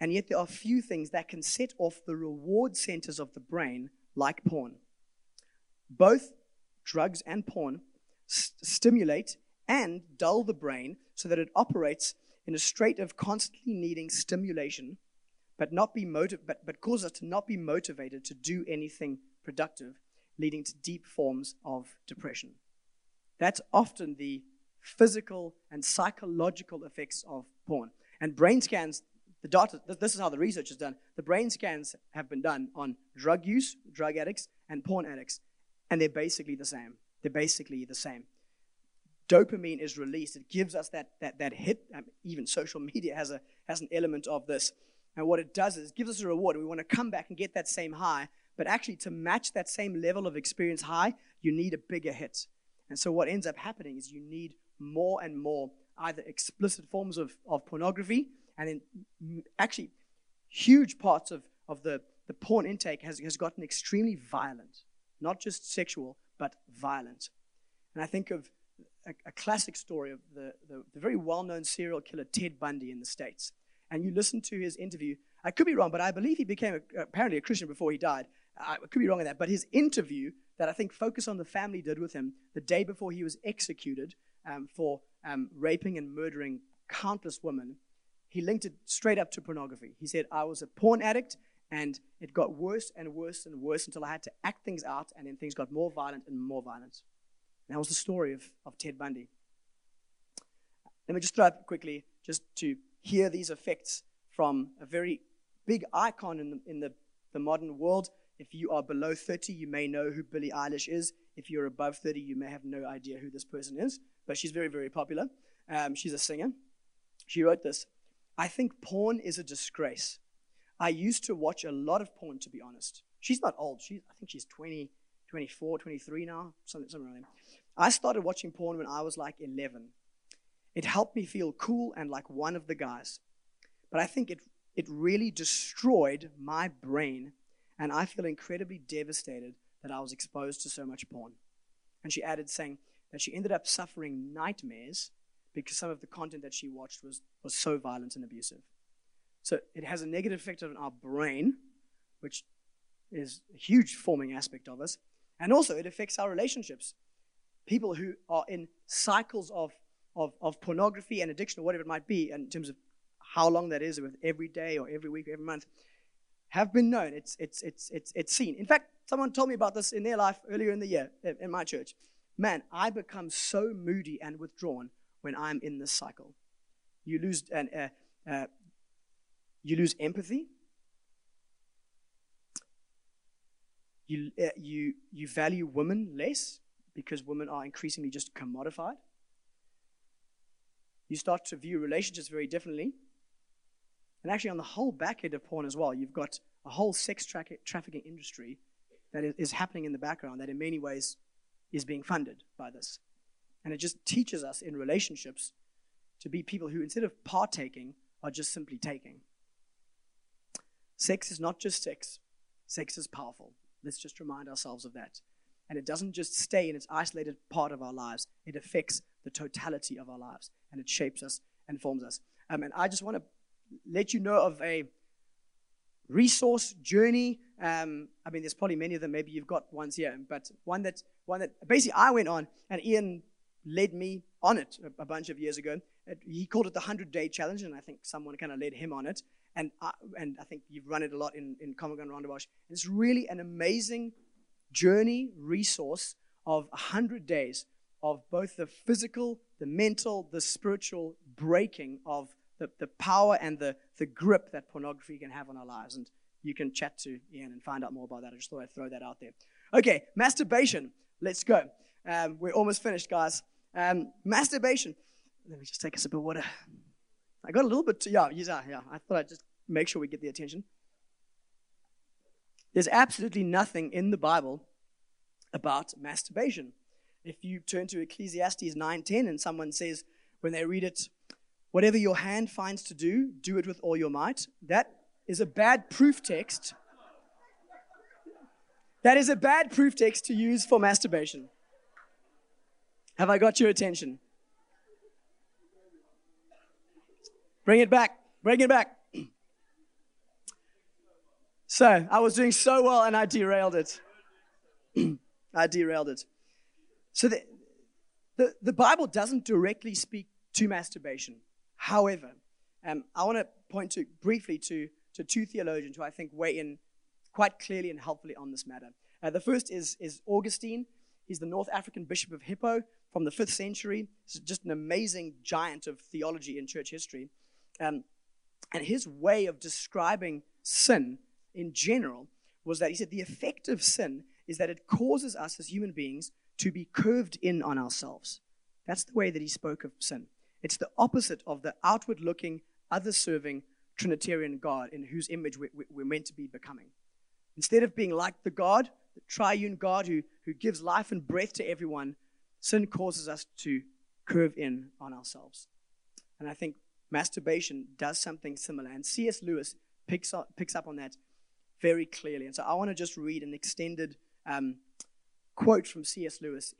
and yet there are few things that can set off the reward centers of the brain like porn. Both drugs and porn stimulate and dull the brain so that it operates in a state of constantly needing stimulation, but cause us to not be motivated to do anything productive, leading to deep forms of depression. That's often the physical and psychological effects of porn. And brain scans, the data, this is how the research is done. The brain scans have been done on drug use, drug addicts, and porn addicts, and they're basically the same. Dopamine is released. It gives us that hit. Even social media has an element of this. And what it does is it gives us a reward. We want to come back and get that same high, but actually to match that same level of experience high, you need a bigger hit. And so what ends up happening is you need more and more either explicit forms of pornography, and then actually huge parts of the porn intake has gotten extremely violent, not just sexual, but violent. And I think of a classic story of the very well-known serial killer Ted Bundy in the States. And you listen to his interview. I could be wrong, but I believe he became apparently a Christian before he died. I could be wrong in that. But his interview that I think Focus on the Family did with him the day before he was executed for raping and murdering countless women, he linked it straight up to pornography. He said, I was a porn addict, and it got worse and worse and worse until I had to act things out, and then things got more violent and more violent. And that was the story of Ted Bundy. Let me just throw up quickly just to hear these effects from a very big icon in the modern world. If you are below 30, you may know who Billie Eilish is. If you're above 30, you may have no idea who this person is. But she's very, very popular. She's a singer. She wrote this. I think porn is a disgrace. I used to watch a lot of porn, to be honest. She's not old. I think she's 20, 24, 23 now, something like that. I started watching porn when I was like 11. It helped me feel cool and like one of the guys. But I think it really destroyed my brain, and I feel incredibly devastated that I was exposed to so much porn. And she added, saying that she ended up suffering nightmares because some of the content that she watched was so violent and abusive. So it has a negative effect on our brain, which is a huge forming aspect of us. And also it affects our relationships. People who are in cycles of pornography and addiction, or whatever it might be, in terms of how long that is, with every day or every week or every month, have been known. It's seen. In fact, someone told me about this in their life earlier in the year in my church. Man, I become so moody and withdrawn when I'm in this cycle. You lose empathy. You value women less because women are increasingly just commodified. You start to view relationships very differently. And actually on the whole back end of porn as well, you've got a whole sex trafficking industry that is happening in the background that in many ways is being funded by this. And it just teaches us in relationships to be people who, instead of partaking, are just simply taking. Sex is not just sex. Sex is powerful. Let's just remind ourselves of that. And it doesn't just stay in its isolated part of our lives. It affects the totality of our lives, and it shapes us and forms us. And I just want to let you know of a resource journey. I mean, there's probably many of them. Maybe you've got ones here, but one that basically I went on, and Ian led me on it a bunch of years ago. He called it the 100-Day Challenge, and I think someone kind of led him on it. And I think you've run it a lot in Comic Con Rondebosch. It's really an amazing journey resource of 100 days of both the physical, the mental, the spiritual breaking of the power and the grip that pornography can have on our lives. And you can chat to Ian and find out more about that. I just thought I'd throw that out there. Okay, masturbation. Let's go. We're almost finished, guys. Masturbation. Let me just take a sip of water. I got a little bit yeah. I thought I'd just make sure we get the attention. There's absolutely nothing in the Bible about masturbation. If you turn to Ecclesiastes 9:10 and someone says, when they read it, whatever your hand finds to do, do it with all your might, that is a bad proof text. That is a bad proof text to use for masturbation. Have I got your attention? Bring it back. Bring it back. So, I was doing so well and I derailed it. So the Bible doesn't directly speak to masturbation. However, I want to point to briefly to two theologians who I think weigh in quite clearly and helpfully on this matter. The first is Augustine. He's the North African bishop of Hippo from the 5th century. He's just an amazing giant of theology in church history. And his way of describing sin in general was that he said the effect of sin is that it causes us as human beings to be curved in on ourselves. That's the way that he spoke of sin. It's the opposite of the outward-looking, other-serving Trinitarian God in whose image we're meant to be becoming. Instead of being like the God, the triune God who gives life and breath to everyone, sin causes us to curve in on ourselves. And I think masturbation does something similar. And C.S. Lewis picks up on that very clearly. And so I want to just read an extended quote from C.S. Lewis.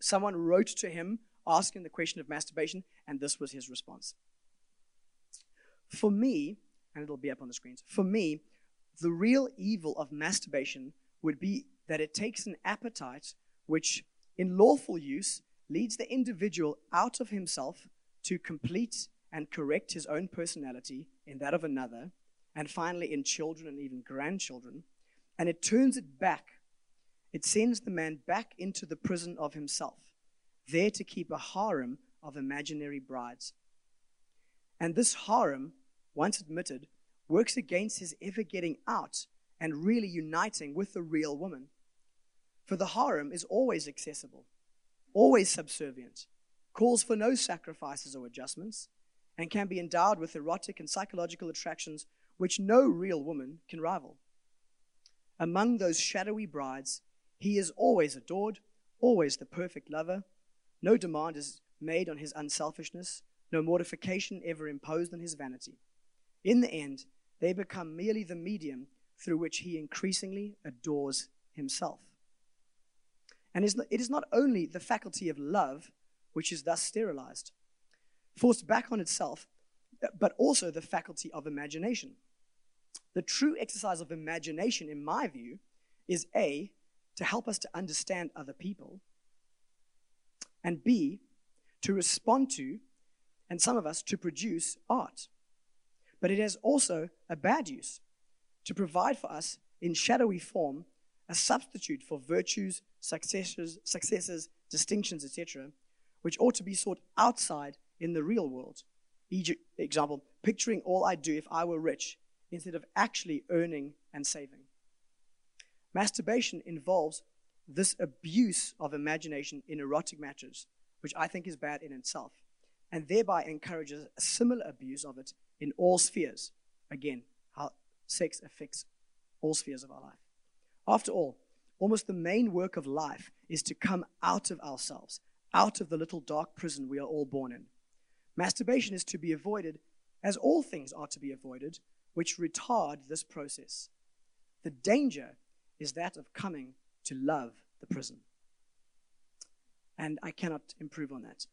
Someone wrote to him asking the question of masturbation, and this was his response. For me, and it'll be up on the screens, for me, the real evil of masturbation would be that it takes an appetite which, in lawful use, leads the individual out of himself to complete and correct his own personality in that of another, and finally in children and even grandchildren, and it turns it back. It sends the man back into the prison of himself, there to keep a harem of imaginary brides. And this harem, once admitted, works against his ever getting out and really uniting with the real woman. For the harem is always accessible, always subservient, calls for no sacrifices or adjustments, and can be endowed with erotic and psychological attractions which no real woman can rival. Among those shadowy brides, he is always adored, always the perfect lover. No demand is made on his unselfishness, no mortification ever imposed on his vanity. In the end, they become merely the medium through which he increasingly adores himself. And it is not only the faculty of love which is thus sterilized, forced back on itself, but also the faculty of imagination. The true exercise of imagination, in my view, is A, to help us to understand other people, and B, to respond to, and some of us, to produce art. But it has also a bad use, to provide for us, in shadowy form, a substitute for virtues, successes, distinctions, etc., which ought to be sought outside in the real world. Example, picturing all I'd do if I were rich, instead of actually earning and saving. Masturbation involves this abuse of imagination in erotic matters, which I think is bad in itself, and thereby encourages a similar abuse of it in all spheres. Again, how sex affects all spheres of our life. After all, almost the main work of life is to come out of ourselves, out of the little dark prison we are all born in. Masturbation is to be avoided, as all things are to be avoided, which retard this process. The danger is that of coming to love the prison. And I cannot improve on that.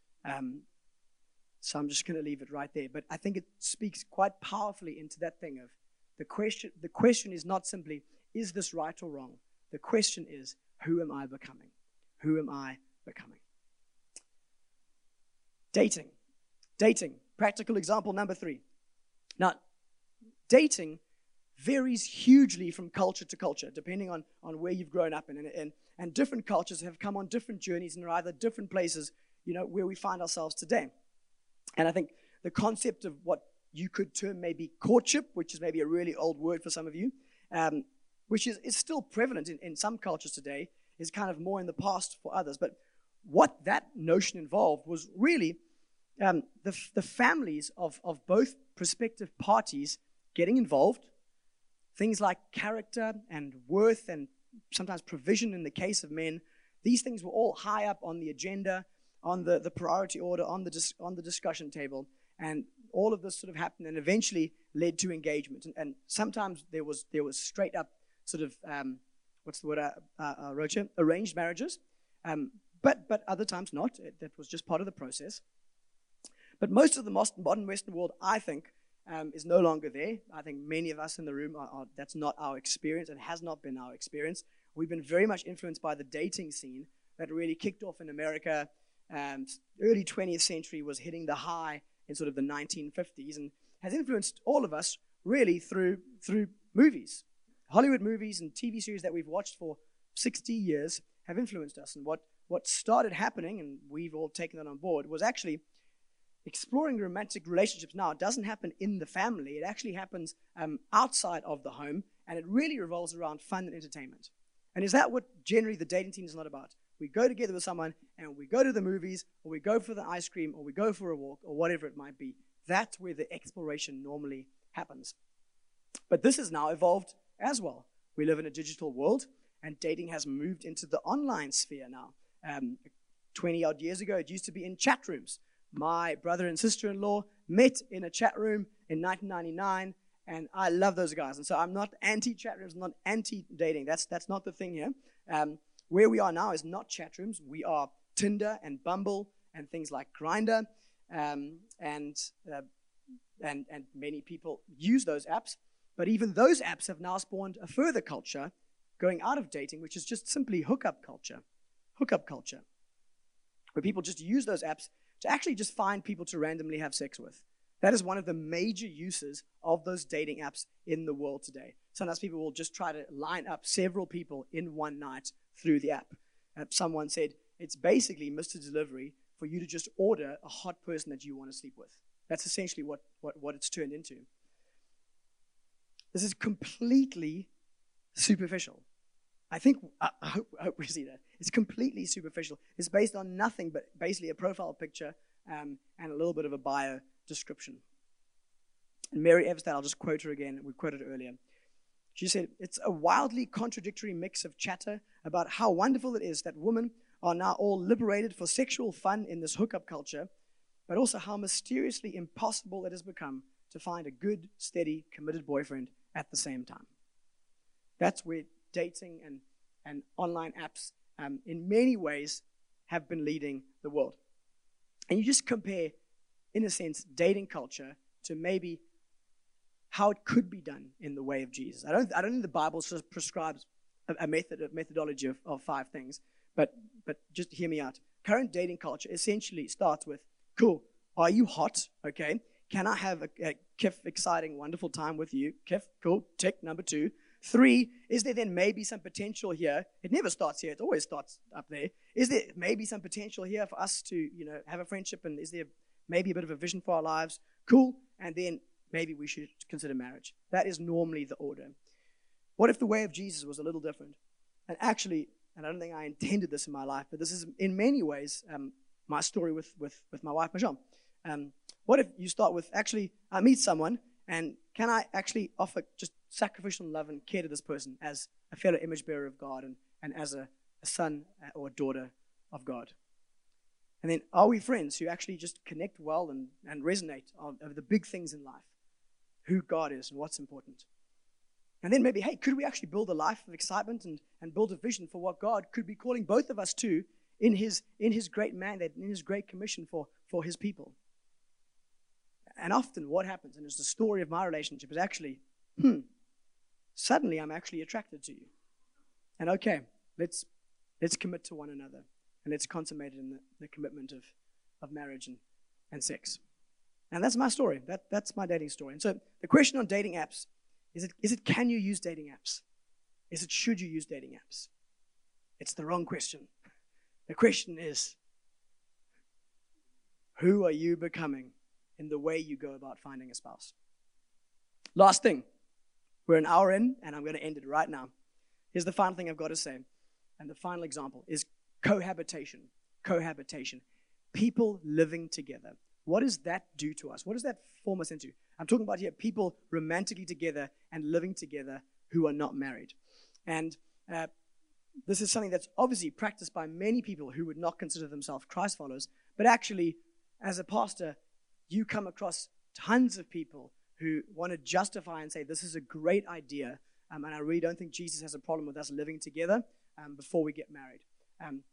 So I'm just going to leave it right there. But I think it speaks quite powerfully into that thing of the question is not simply, is this right or wrong? The question is, who am I becoming? Who am I becoming? Dating. Dating. Practical example number 3. Now, dating varies hugely from culture to culture, depending on where you've grown up in. And different cultures have come on different journeys and are either different places, you know, where we find ourselves today. And I think the concept of what you could term maybe courtship, which is maybe a really old word for some of you, which is still prevalent in some cultures today, is kind of more in the past for others. But what that notion involved was really the families of both prospective parties getting involved. Things like character and worth and sometimes provision in the case of men, these things were all high up on the agenda, on the priority order, on the discussion table. And all of this sort of happened and eventually led to engagement. And sometimes there was straight up sort of, what's the word I wrote here? Arranged marriages. But other times not. That was just part of the process. But most of the modern Western world, I think, is no longer there. I think many of us in the room, that's not our experience and has not been our experience. We've been very much influenced by the dating scene that really kicked off in America. Early 20th century was hitting the high in sort of the 1950s and has influenced all of us really through movies. Hollywood movies and TV series that we've watched for 60 years have influenced us. And what started happening, and we've all taken that on board, was actually exploring romantic relationships now. It doesn't happen in the family. It actually happens outside of the home, and it really revolves around fun and entertainment. And is that what generally the dating scene is not about? We go together with someone, and we go to the movies, or we go for the ice cream, or we go for a walk, or whatever it might be. That's where the exploration normally happens. But this has now evolved as well. We live in a digital world, and dating has moved into the online sphere now. 20-odd years ago, it used to be in chat rooms. My brother and sister-in-law met in a chat room in 1999, and I love those guys. And so I'm not anti-chat rooms, I'm not anti-dating. That's not the thing here. Where we are now is not chat rooms. We are Tinder and Bumble and things like Grindr, and many people use those apps. But even those apps have now spawned a further culture going out of dating, which is just simply hookup culture, where people just use those apps to actually just find people to randomly have sex with. That is one of the major uses of those dating apps in the world today. Sometimes people will just try to line up several people in one night through the app. Someone said, it's basically Mr. Delivery for you to just order a hot person that you want to sleep with. That's essentially what it's turned into. This is completely superficial. I hope we see that. It's completely superficial. It's based on nothing but basically a profile picture and a little bit of a bio description. And Mary Everstadt, I'll just quote her again. We quoted her earlier. She said, it's a wildly contradictory mix of chatter about how wonderful it is that women are now all liberated for sexual fun in this hookup culture, but also how mysteriously impossible it has become to find a good, steady, committed boyfriend at the same time. That's where dating and online apps in many ways have been leading the world. And you just compare, in a sense, dating culture to maybe how it could be done in the way of Jesus. I don't think the Bible sort of prescribes a methodology of five things, but just hear me out. Current dating culture essentially starts with, cool, are you hot? Okay, can I have a kiff, exciting, wonderful time with you? Kiff, cool, tick, number two. Three, is there then maybe some potential here? It never starts here, it always starts up there. Is there maybe some potential here for us to, you know, have a friendship, and is there maybe a bit of a vision for our lives? Cool, and then maybe we should consider marriage. That is normally the order. What if the way of Jesus was a little different? And actually, and I don't think I intended this in my life, but this is in many ways my story with my wife, Michelle. What if you start with, actually, I meet someone, and can I actually offer just sacrificial love and care to this person as a fellow image bearer of God and as a son or a daughter of God? And then, are we friends who actually just connect well and resonate over the big things in life? Who God is and what's important. And then maybe, hey, could we actually build a life of excitement and build a vision for what God could be calling both of us to in his great mandate, in his great commission for his people? And often what happens, and it's the story of my relationship, is actually, suddenly I'm actually attracted to you. And okay, let's commit to one another, and let's consummate it in the commitment of marriage and sex. And that's my story. That's my dating story. And so the question on dating apps is it can you use dating apps? Is it should you use dating apps? It's the wrong question. The question is, who are you becoming in the way you go about finding a spouse? Last thing. We're an hour in, and I'm going to end it right now. Here's the final thing I've got to say. And the final example is cohabitation. Cohabitation. People living together. What does that do to us? What does that form us into? I'm talking about here people romantically together and living together who are not married. And this is something that's obviously practiced by many people who would not consider themselves Christ followers. But actually, as a pastor, you come across tons of people who want to justify and say, this is a great idea. And I really don't think Jesus has a problem with us living together before we get married.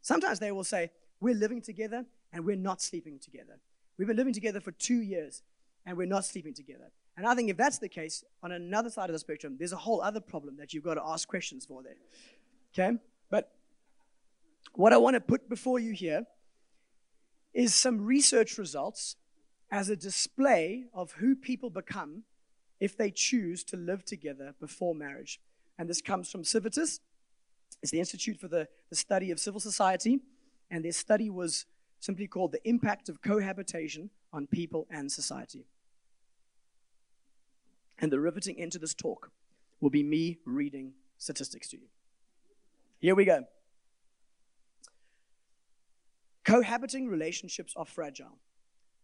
Sometimes they will say, we're living together and we're not sleeping together. We've been living together for 2 years, and we're not sleeping together. And I think if that's the case, on another side of the spectrum, there's a whole other problem that you've got to ask questions for there. Okay? But what I want to put before you here is some research results as a display of who people become if they choose to live together before marriage. And this comes from Civitas. It's the Institute for the Study of Civil Society. And their study was simply called The Impact of Cohabitation on People and Society. And the riveting end to this talk will be me reading statistics to you. Here we go. Cohabiting relationships are fragile.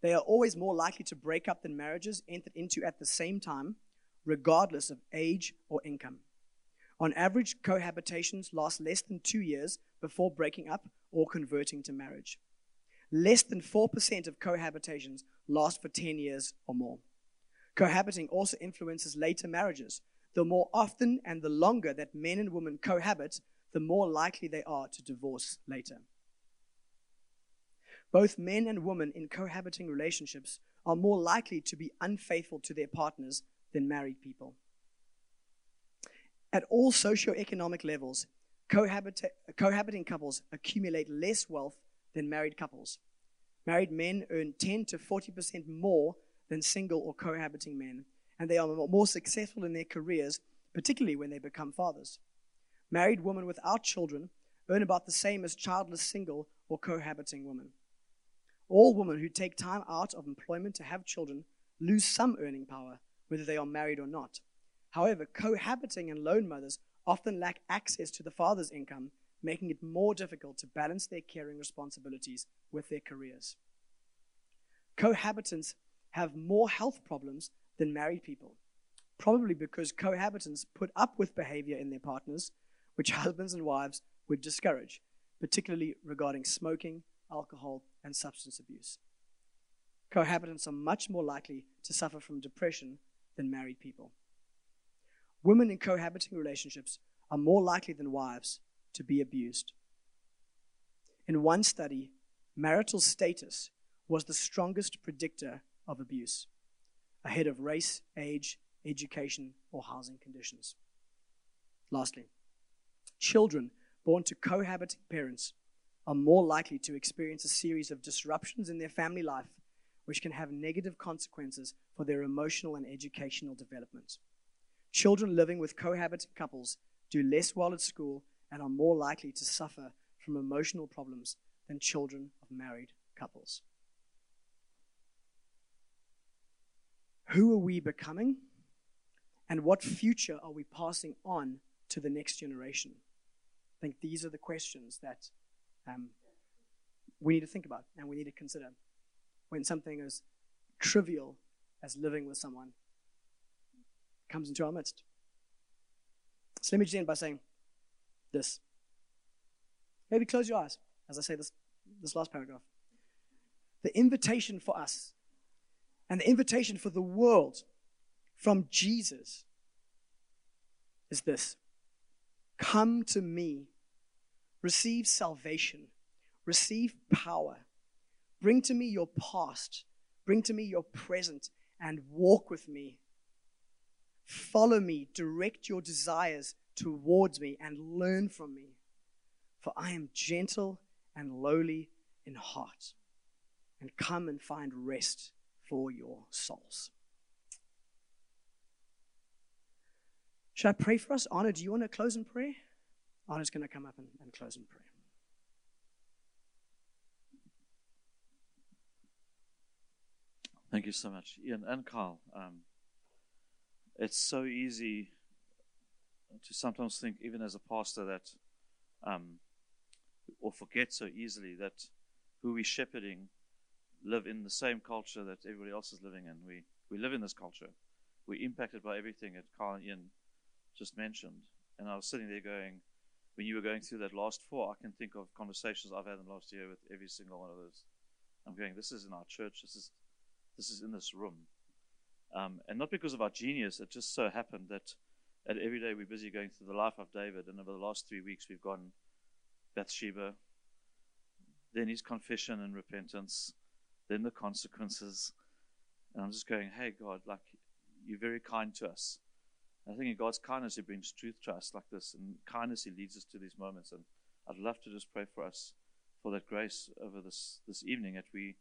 They are always more likely to break up than marriages entered into at the same time, regardless of age or income. On average, cohabitations last less than 2 years before breaking up or converting to marriage. Less than 4% of cohabitations last for 10 years or more. Cohabiting also influences later marriages. The more often and the longer that men and women cohabit, the more likely they are to divorce later. Both men and women in cohabiting relationships are more likely to be unfaithful to their partners than married people. At all socioeconomic levels, cohabiting couples accumulate less wealth than married couples. Married men earn 10 to 40% more than single or cohabiting men, and they are more successful in their careers, particularly when they become fathers. Married women without children earn about the same as childless single or cohabiting women. All women who take time out of employment to have children lose some earning power, whether they are married or not. However, cohabiting and lone mothers often lack access to the father's income, making it more difficult to balance their caring responsibilities with their careers. Cohabitants have more health problems than married people, probably because cohabitants put up with behavior in their partners, which husbands and wives would discourage, particularly regarding smoking, alcohol, and substance abuse. Cohabitants are much more likely to suffer from depression than married people. Women in cohabiting relationships are more likely than wives to be abused. In one study, marital status was the strongest predictor of abuse, ahead of race, age, education, or housing conditions. Lastly, children born to cohabiting parents are more likely to experience a series of disruptions in their family life, which can have negative consequences for their emotional and educational development. Children living with cohabiting couples do less well at school and are more likely to suffer from emotional problems than children of married couples. Who are we becoming, and what future are we passing on to the next generation? I think these are the questions that we need to think about and we need to consider when something as trivial as living with someone comes into our midst. So let me just end by saying this. Maybe close your eyes as I say this last paragraph. The invitation for us and the invitation for the world from Jesus is this: come to me. Receive salvation. Receive power. Bring to me your past. Bring to me your present and walk with me. Follow me. Direct your desires towards me and learn from me. For I am gentle and lowly in heart. And come and find rest for your souls. Should I pray for us? Anna, do you want to close in prayer? Anna's going to come up and close in prayer. Thank you so much, Ian and Carl. It's so easy to sometimes think, even as a pastor, that or forget so easily that who we're shepherding live in the same culture that everybody else is living in. We live in this culture. We're impacted by everything that Carl and Ian just mentioned. And I was sitting there going, when you were going through that last four, I can think of conversations I've had in the last year with every single one of those. I'm going, this is in our church. This is in this room. And not because of our genius. It just so happened that at every day we're busy going through the life of David. And over the last 3 weeks, we've gone Bathsheba, then his confession and repentance, then the consequences. And I'm just going, hey, God, like, you're very kind to us. And I think in God's kindness, he brings truth to us like this. And kindness, he leads us to these moments. And I'd love to just pray for us for that grace over this evening, that we,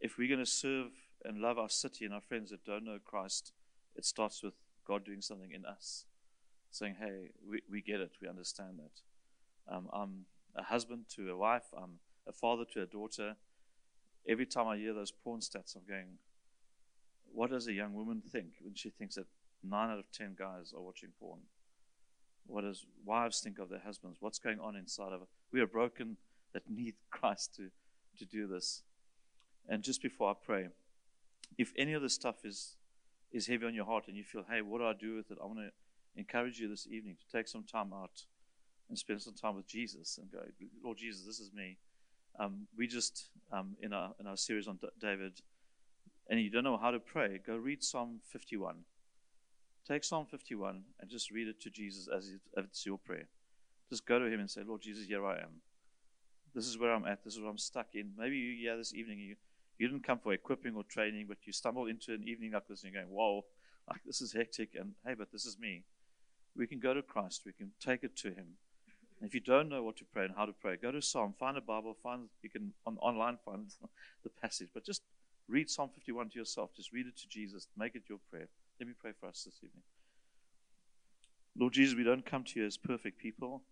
if we're going to serve and love our city and our friends that don't know Christ, it starts with God doing something in us, saying, hey, we get it. We understand that. I'm a husband to a wife. I'm a father to a daughter. Every time I hear those porn stats, I'm going, what does a young woman think when she thinks that 9 out of 10 guys are watching porn? What does wives think of their husbands? What's going on inside of us? We are broken that need Christ to do this. And just before I pray, if any of this stuff is heavy on your heart and you feel, hey, what do I do with it? I want to encourage you this evening to take some time out and spend some time with Jesus and go, Lord Jesus, this is me. We just, in our series on David, and you don't know how to pray, go read Psalm 51. Take Psalm 51 and just read it to Jesus as if it's your prayer. Just go to him and say, Lord Jesus, here I am. This is where I'm at. This is what I'm stuck in. Maybe you're here this evening. You didn't come for equipping or training, but you stumbled into an evening like this and you're going, whoa, like this is hectic. And hey, but this is me. We can go to Christ. We can take it to him. And if you don't know what to pray and how to pray, go to Psalm. Find a Bible. You can online find the passage. But just read Psalm 51 to yourself. Just read it to Jesus. Make it your prayer. Let me pray for us this evening. Lord Jesus, we don't come to you as perfect people.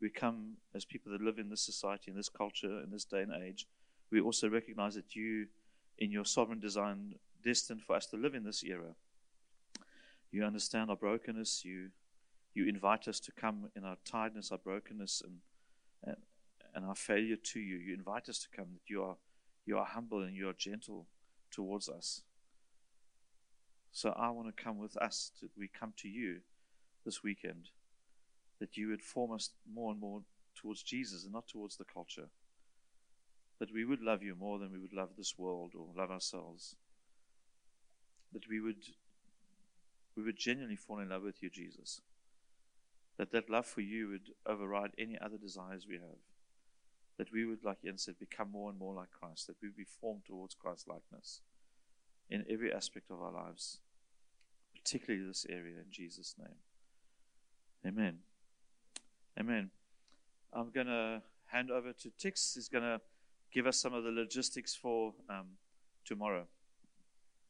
We come as people that live in this society, in this culture, in this day and age. We also recognize that you, in your sovereign design, destined for us to live in this era. You understand our brokenness. You invite us to come in our tiredness, our brokenness, and our failure to you. You invite us to come, that you are humble and you are gentle towards us. So I want to come with us. We come to you this weekend, that you would form us more and more towards Jesus and not towards the culture, that we would love you more than we would love this world or love ourselves, that we would genuinely fall in love with you, Jesus, that love for you would override any other desires we have, that we would, like Ian said, become more and more like Christ, that we would be formed towards Christ-likeness in every aspect of our lives, particularly this area, in Jesus' name. Amen. Amen. I'm going to hand over to Tix. He's going to give us some of the logistics for tomorrow.